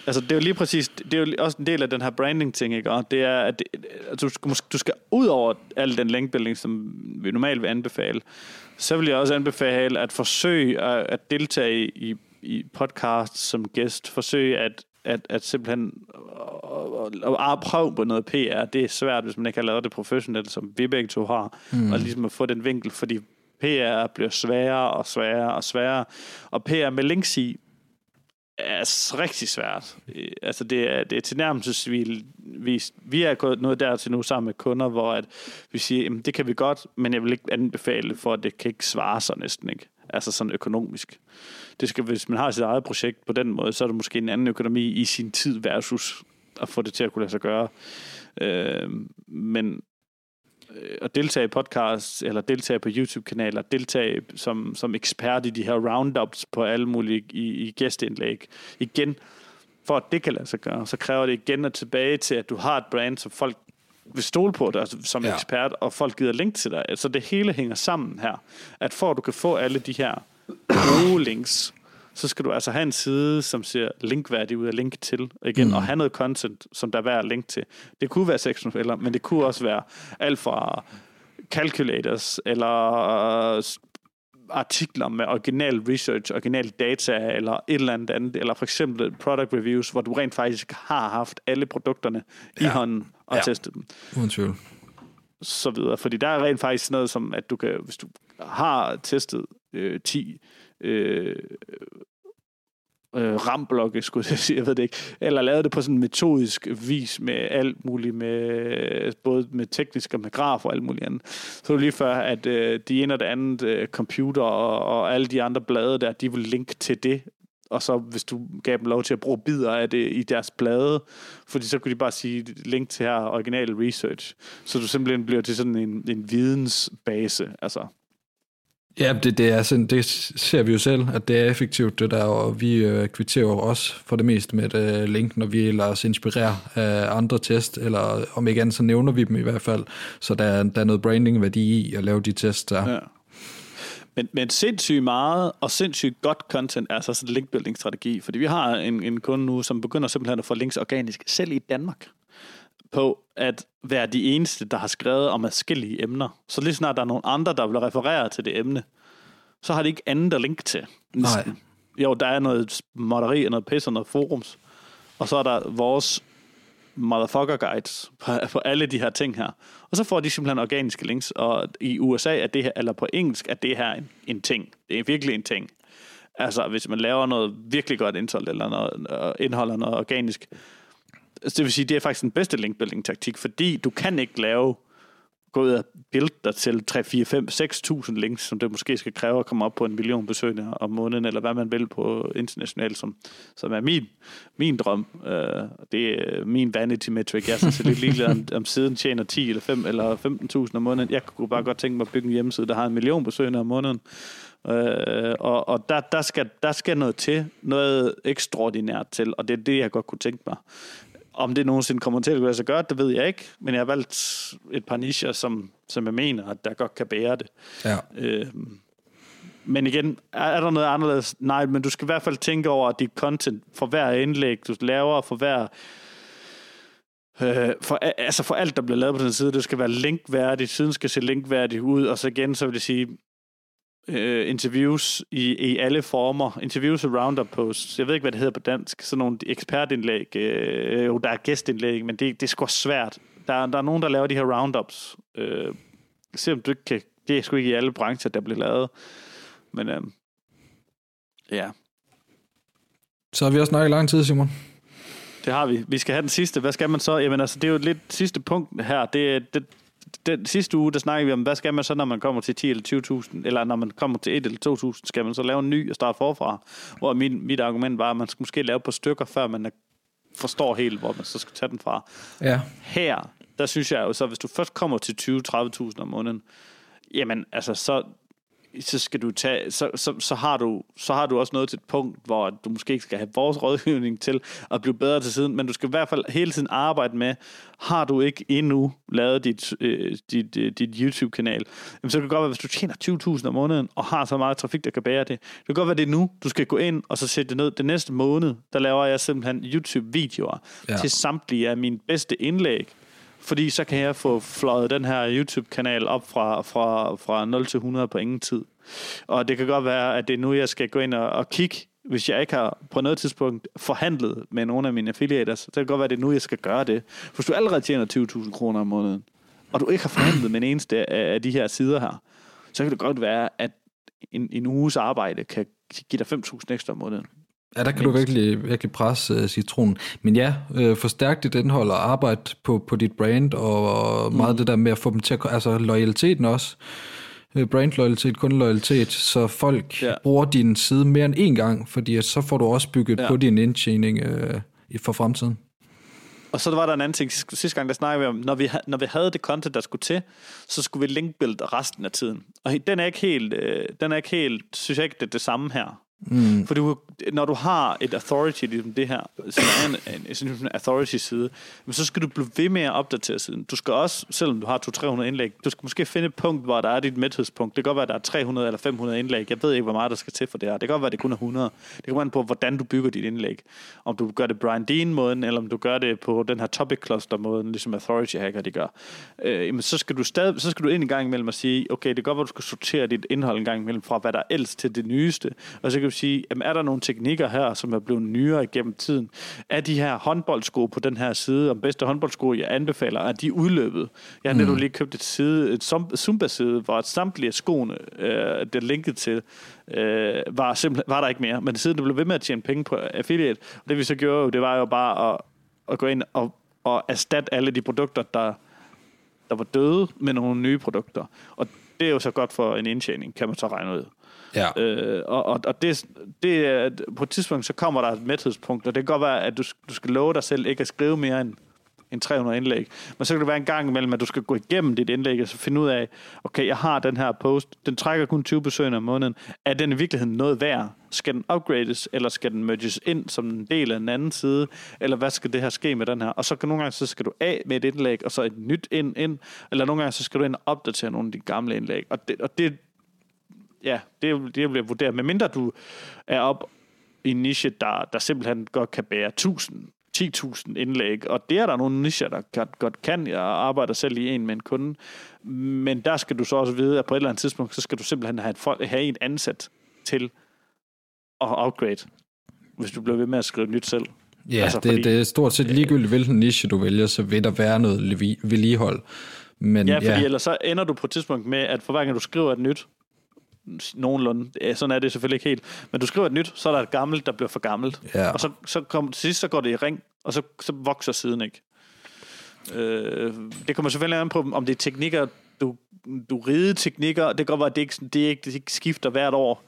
Altså, det er jo lige præcis, det er jo også en del af den her branding-ting, ikke? Og det er, at du skal ud over al den linkbuilding, som vi normalt vil anbefale, så vil jeg også anbefale at forsøge at deltage i podcasts som gæst, forsøge at simpelthen at prøve på noget PR. Det er svært, hvis man ikke har lavet det professionelt, som vi begge to har, og ligesom at få den vinkel, fordi PR bliver sværere og sværere og sværere, og PR med links i, er rigtig svært. Altså det er tilnærmelsesvis. Vi er gået noget der til nu sammen med kunder, hvor at vi siger, jamen, det kan vi godt, men jeg vil ikke anbefale, for at det kan ikke svare sig næsten ikke. Altså sådan økonomisk. Det skal, hvis man har sit eget projekt på den måde, så er det måske en anden økonomi i sin tid versus at få det til at kunne lade sig gøre. Men at deltage i podcasts, eller deltage på YouTube-kanaler, deltage som ekspert i de her roundups på alle mulige i gæsteindlæg. Igen, for at det kan lade sig gøre, så kræver det igen at tilbage til, at du har et brand, som folk vil stole på dig som ekspert, og folk gider link til dig. Så det hele hænger sammen her. At for at du kan få alle de her gode links, så skal du altså have en side, som ser linkværdig ud at linke til, igen, og have noget content, som der er værd at linke til. Det kunne være sexnoveller, men det kunne også være alt fra calculators, eller artikler med original research, original data, eller et eller andet, eller for eksempel product reviews, hvor du rent faktisk har haft alle produkterne i hånden og testet dem. Uden tvivl. Så videre. Fordi der er rent faktisk noget som, at du kan, hvis du har testet 10 ramblokke, skulle jeg sige, jeg ved det ikke, eller lavet det på sådan en metodisk vis med alt muligt, med, både med teknisk og med graf og alt muligt andet. Så er det lige før, at de ene og det andet computer og alle de andre blade der, de vil linke til det, og så hvis du gav dem lov til at bruge bidder af det i deres blade, fordi så kunne de bare sige link til her original research, så du simpelthen bliver til sådan en vidensbase, altså. Ja, det er sådan, det ser vi jo selv, at det er effektivt det der, og vi kvitterer også for det meste med et link, når vi lader os inspirere af andre test, eller om ikke andet, så nævner vi dem i hvert fald, så der er noget branding-værdi i at lave de tests der. Ja. Men sindssygt meget, og sindssygt godt content er altså sådan en linkbuilding-strategi, fordi vi har en kunde nu, som begynder simpelthen at få links organisk, selv i Danmark, på at være de eneste, der har skrevet om forskellige emner. Så lige snart der er nogle andre, der vil referere til det emne, så har de ikke andet at linke til. Nej. Jo, der er noget modderi og noget pis og noget forums, og så er der vores motherfucker guides på alle de her ting her. Og så får de simpelthen organiske links, og i USA er det her, eller på engelsk er det her en ting. Det er virkelig en ting. Altså, hvis man laver noget virkelig godt indhold, eller noget, indeholder noget organisk, det vil sige, det er faktisk den bedste linkbuilding-taktik, fordi du kan ikke gå ud og build dig til 3, 4, 5, 6.000 links, som det måske skal kræve at komme op på 1 million besøgende om måneden, eller hvad man vil på internationalt, som er min drøm. Det er min vanity metric. Jeg er så lidt ligeglad, om siden tjener 10 eller 5 eller 15.000 om måneden. Jeg kunne bare godt tænke mig at bygge en hjemmeside, der har 1 million besøgende om måneden. Og der skal noget til, noget ekstraordinært til, og det er det, jeg godt kunne tænke mig. Om det nogensinde kommer til at kunne lade sig gøre, det ved jeg ikke. Men jeg har valgt et par nischer, som jeg mener, at der godt kan bære det. Ja. Men igen, er der noget anderledes? Nej, men du skal i hvert fald tænke over, at dit content for hver indlæg, du laver, for hver... for alt, der bliver lavet på den side, det skal være linkværdigt, siden skal se linkværdigt ud, og så igen, så vil det sige... interviews i alle former. Interviews og roundup posts. Jeg ved ikke, hvad det hedder på dansk. Sådan nogle ekspertindlæg. Jo, der er gæstindlæg, men det er sgu svært. Der er nogen, der laver de her roundups. Selvom du ikke kan... Det er sgu ikke i alle brancher, der bliver lavet. Men ja. Så har vi også snakket lang tid, Simon. Det har vi. Vi skal have den sidste. Hvad skal man så? Jamen altså, det er jo lidt sidste punkt her. Den sidste uge, der snakkede vi om, hvad skal man så, når man kommer til 10 eller 20.000, eller når man kommer til 1 eller 2.000, skal man så lave en ny og starte forfra? Hvor mit argument var, at man skal måske lave på stykker, før man forstår helt, hvor man så skal tage den fra. Ja. Her, der synes jeg jo så, hvis du først kommer til 20-30.000 om måneden, jamen altså, så skal du tage, så har du også noget til et punkt, hvor du måske ikke skal have vores rådgivning til at blive bedre til siden, men du skal i hvert fald hele tiden arbejde med, har du ikke endnu lavet dit YouTube-kanal, jamen, så kan det godt være, hvis du tjener 20.000 om måneden, og har så meget trafik, der kan bære det, det kan godt være, det er nu, du skal gå ind, og så sætte det ned. Den næste måned, der laver jeg simpelthen YouTube-videoer til samtlige af mine bedste indlæg, fordi så kan jeg få fløjet den her YouTube-kanal op fra 0 til 100 på ingen tid. Og det kan godt være, at det er nu, jeg skal gå ind og kigge, hvis jeg ikke har på noget tidspunkt forhandlet med nogle af mine affiliators. Så det kan godt være, at det er nu, jeg skal gøre det. Hvis du allerede tjener 20.000 kroner om måneden, og du ikke har forhandlet med en eneste af de her sider her, så kan det godt være, at en uges arbejde kan give dig 5.000 ekstra om måneden. Ja, der kan du virkelig presse citronen. Men ja, forstærk dit indhold og arbejde på dit brand, og meget det der med at få dem til at... Altså loyaliteten også. Brandloyalitet, kundeloyalitet, så folk bruger din side mere end én gang, fordi så får du også bygget på din indtjening for fremtiden. Og så var der en anden ting, sidste gang der snakkede vi om, når vi havde det content, der skulle til, så skulle vi linkbuilde resten af tiden. Og den er ikke helt, synes jeg ikke, det samme her. Mm. For du, når du har et authority ligesom det her, som er en authority side, så skal du blive ved med at opdatere siden. Du skal også, selvom du har 200-300 indlæg, du skal måske finde et punkt, hvor der er dit mæthedspunkt. Det kan godt være, at der er 300 eller 500 indlæg. Jeg ved ikke, hvor meget der skal til for det her. Det kan godt være, at det kun er 100. Det kommer an på, hvordan du bygger dit indlæg. Om du gør det Brian Dean-måden, eller om du gør det på den her topic cluster-måden, ligesom authority hacker de gør. Så skal du ind i gang imellem og sige, okay, det er godt, hvor du skal sortere dit indhold en gang imellem fra, hvad der er ældst til det nyeste. Og så kan du sige, jamen, er der nogle teknikker her, som er blevet nyere gennem tiden? Er de her håndboldsko på den her side, om bedste håndboldsko, jeg anbefaler, er de udløbet? Jeg har netop lige købt et Zumba-side, hvor samtlige skoene, det linket til, var der ikke mere. Men siden du blev ved med at tjene penge på affiliate, og det vi så gjorde, det var jo bare at gå ind og erstatte alle de produkter, der var døde, med nogle nye produkter. Og det er jo så godt for en indtjening, kan man så regne ud. Ja. Og det på et tidspunkt, så kommer der et mæthedspunkt, og det kan godt være, at du skal love dig selv ikke at skrive mere end 300 indlæg. Men så kan det være en gang imellem, at du skal gå igennem dit indlæg og så finde ud af, okay, jeg har den her post, den trækker kun 20 besøgende om måneden. Er den i virkeligheden noget værd? Skal den upgrades, eller skal den merges ind som en del af en anden side? Eller hvad skal det her ske med den her? Og så kan nogle gange, så skal du af med et indlæg, og så et nyt ind. Eller nogle gange, så skal du ind og opdatere nogle af de gamle indlæg. Og det bliver vurderet. Men mindre du er op i en niche, der simpelthen godt kan bære 10.000 indlæg, og det er der nogle nicher, der godt kan. Jeg arbejder selv i en med en kunde, men der skal du så også vide, at på et eller andet tidspunkt, så skal du simpelthen have en ansat til at upgrade, hvis du bliver ved med at skrive nyt selv. Ja, altså, det er stort set ligegyldigt, hvilken niche du vælger, så vil der være noget vedligehold. Men, ja, fordi ellers så ender du på et tidspunkt med, at for hver gang du skriver et nyt, nogenlunde, sådan er det selvfølgelig ikke helt, men du skriver et nyt, så er der et gammelt, der bliver for gammelt, yeah. Og så går det i ring, og så vokser siden ikke. Det kommer selvfølgelig an på, om det er teknikker, du ride teknikker, det kan godt være, at det ikke skifter hvert år,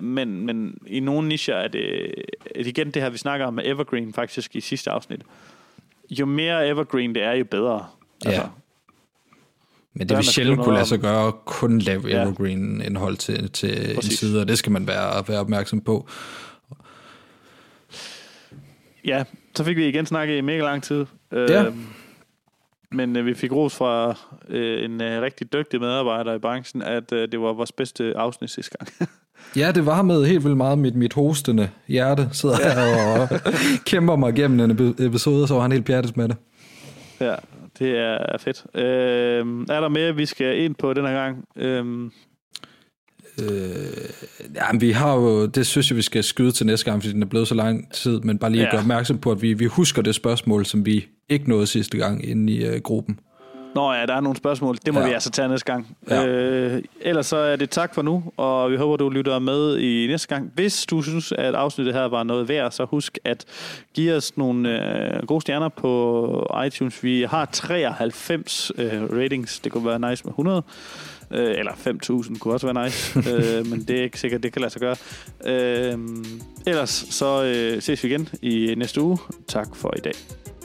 men i nogle nicher er det, igen det her, vi snakker om med evergreen faktisk i sidste afsnit, jo mere evergreen det er, jo bedre. Altså, yeah. Men det vil sjældent kunne lade sig gøre, kun lave evergreen-indhold til en side, og det skal man være opmærksom på. Ja, så fik vi igen snakket i mega lang tid. Ja. Men vi fik ros fra en rigtig dygtig medarbejder i branchen, at det var vores bedste afsnit sidste gang. Ja, det var med helt vildt meget mit hostende hjerte, sidder her og kæmper mig igennem en episode, så var han helt pjattet med det. Ja. Det er fedt. Er der mere, vi skal ind på den her gang? Jamen, vi har jo... Det synes jeg, vi skal skyde til næste gang, fordi den er blevet så lang tid, men bare lige gøre opmærksom på, at vi husker det spørgsmål, som vi ikke nåede sidste gang inde i gruppen. Nå ja, der er nogle spørgsmål. Det må vi altså tage næste gang. Ja. Ellers så er det tak for nu, og vi håber, du lytter med i næste gang. Hvis du synes, at afsnittet her var noget værd, så husk at give os nogle gode stjerner på iTunes. Vi har 93 ratings. Det kunne være nice med 100. Eller 5.000 kunne også være nice. Men det er ikke sikkert, det kan lade sig gøre. Ellers så ses vi igen i næste uge. Tak for i dag.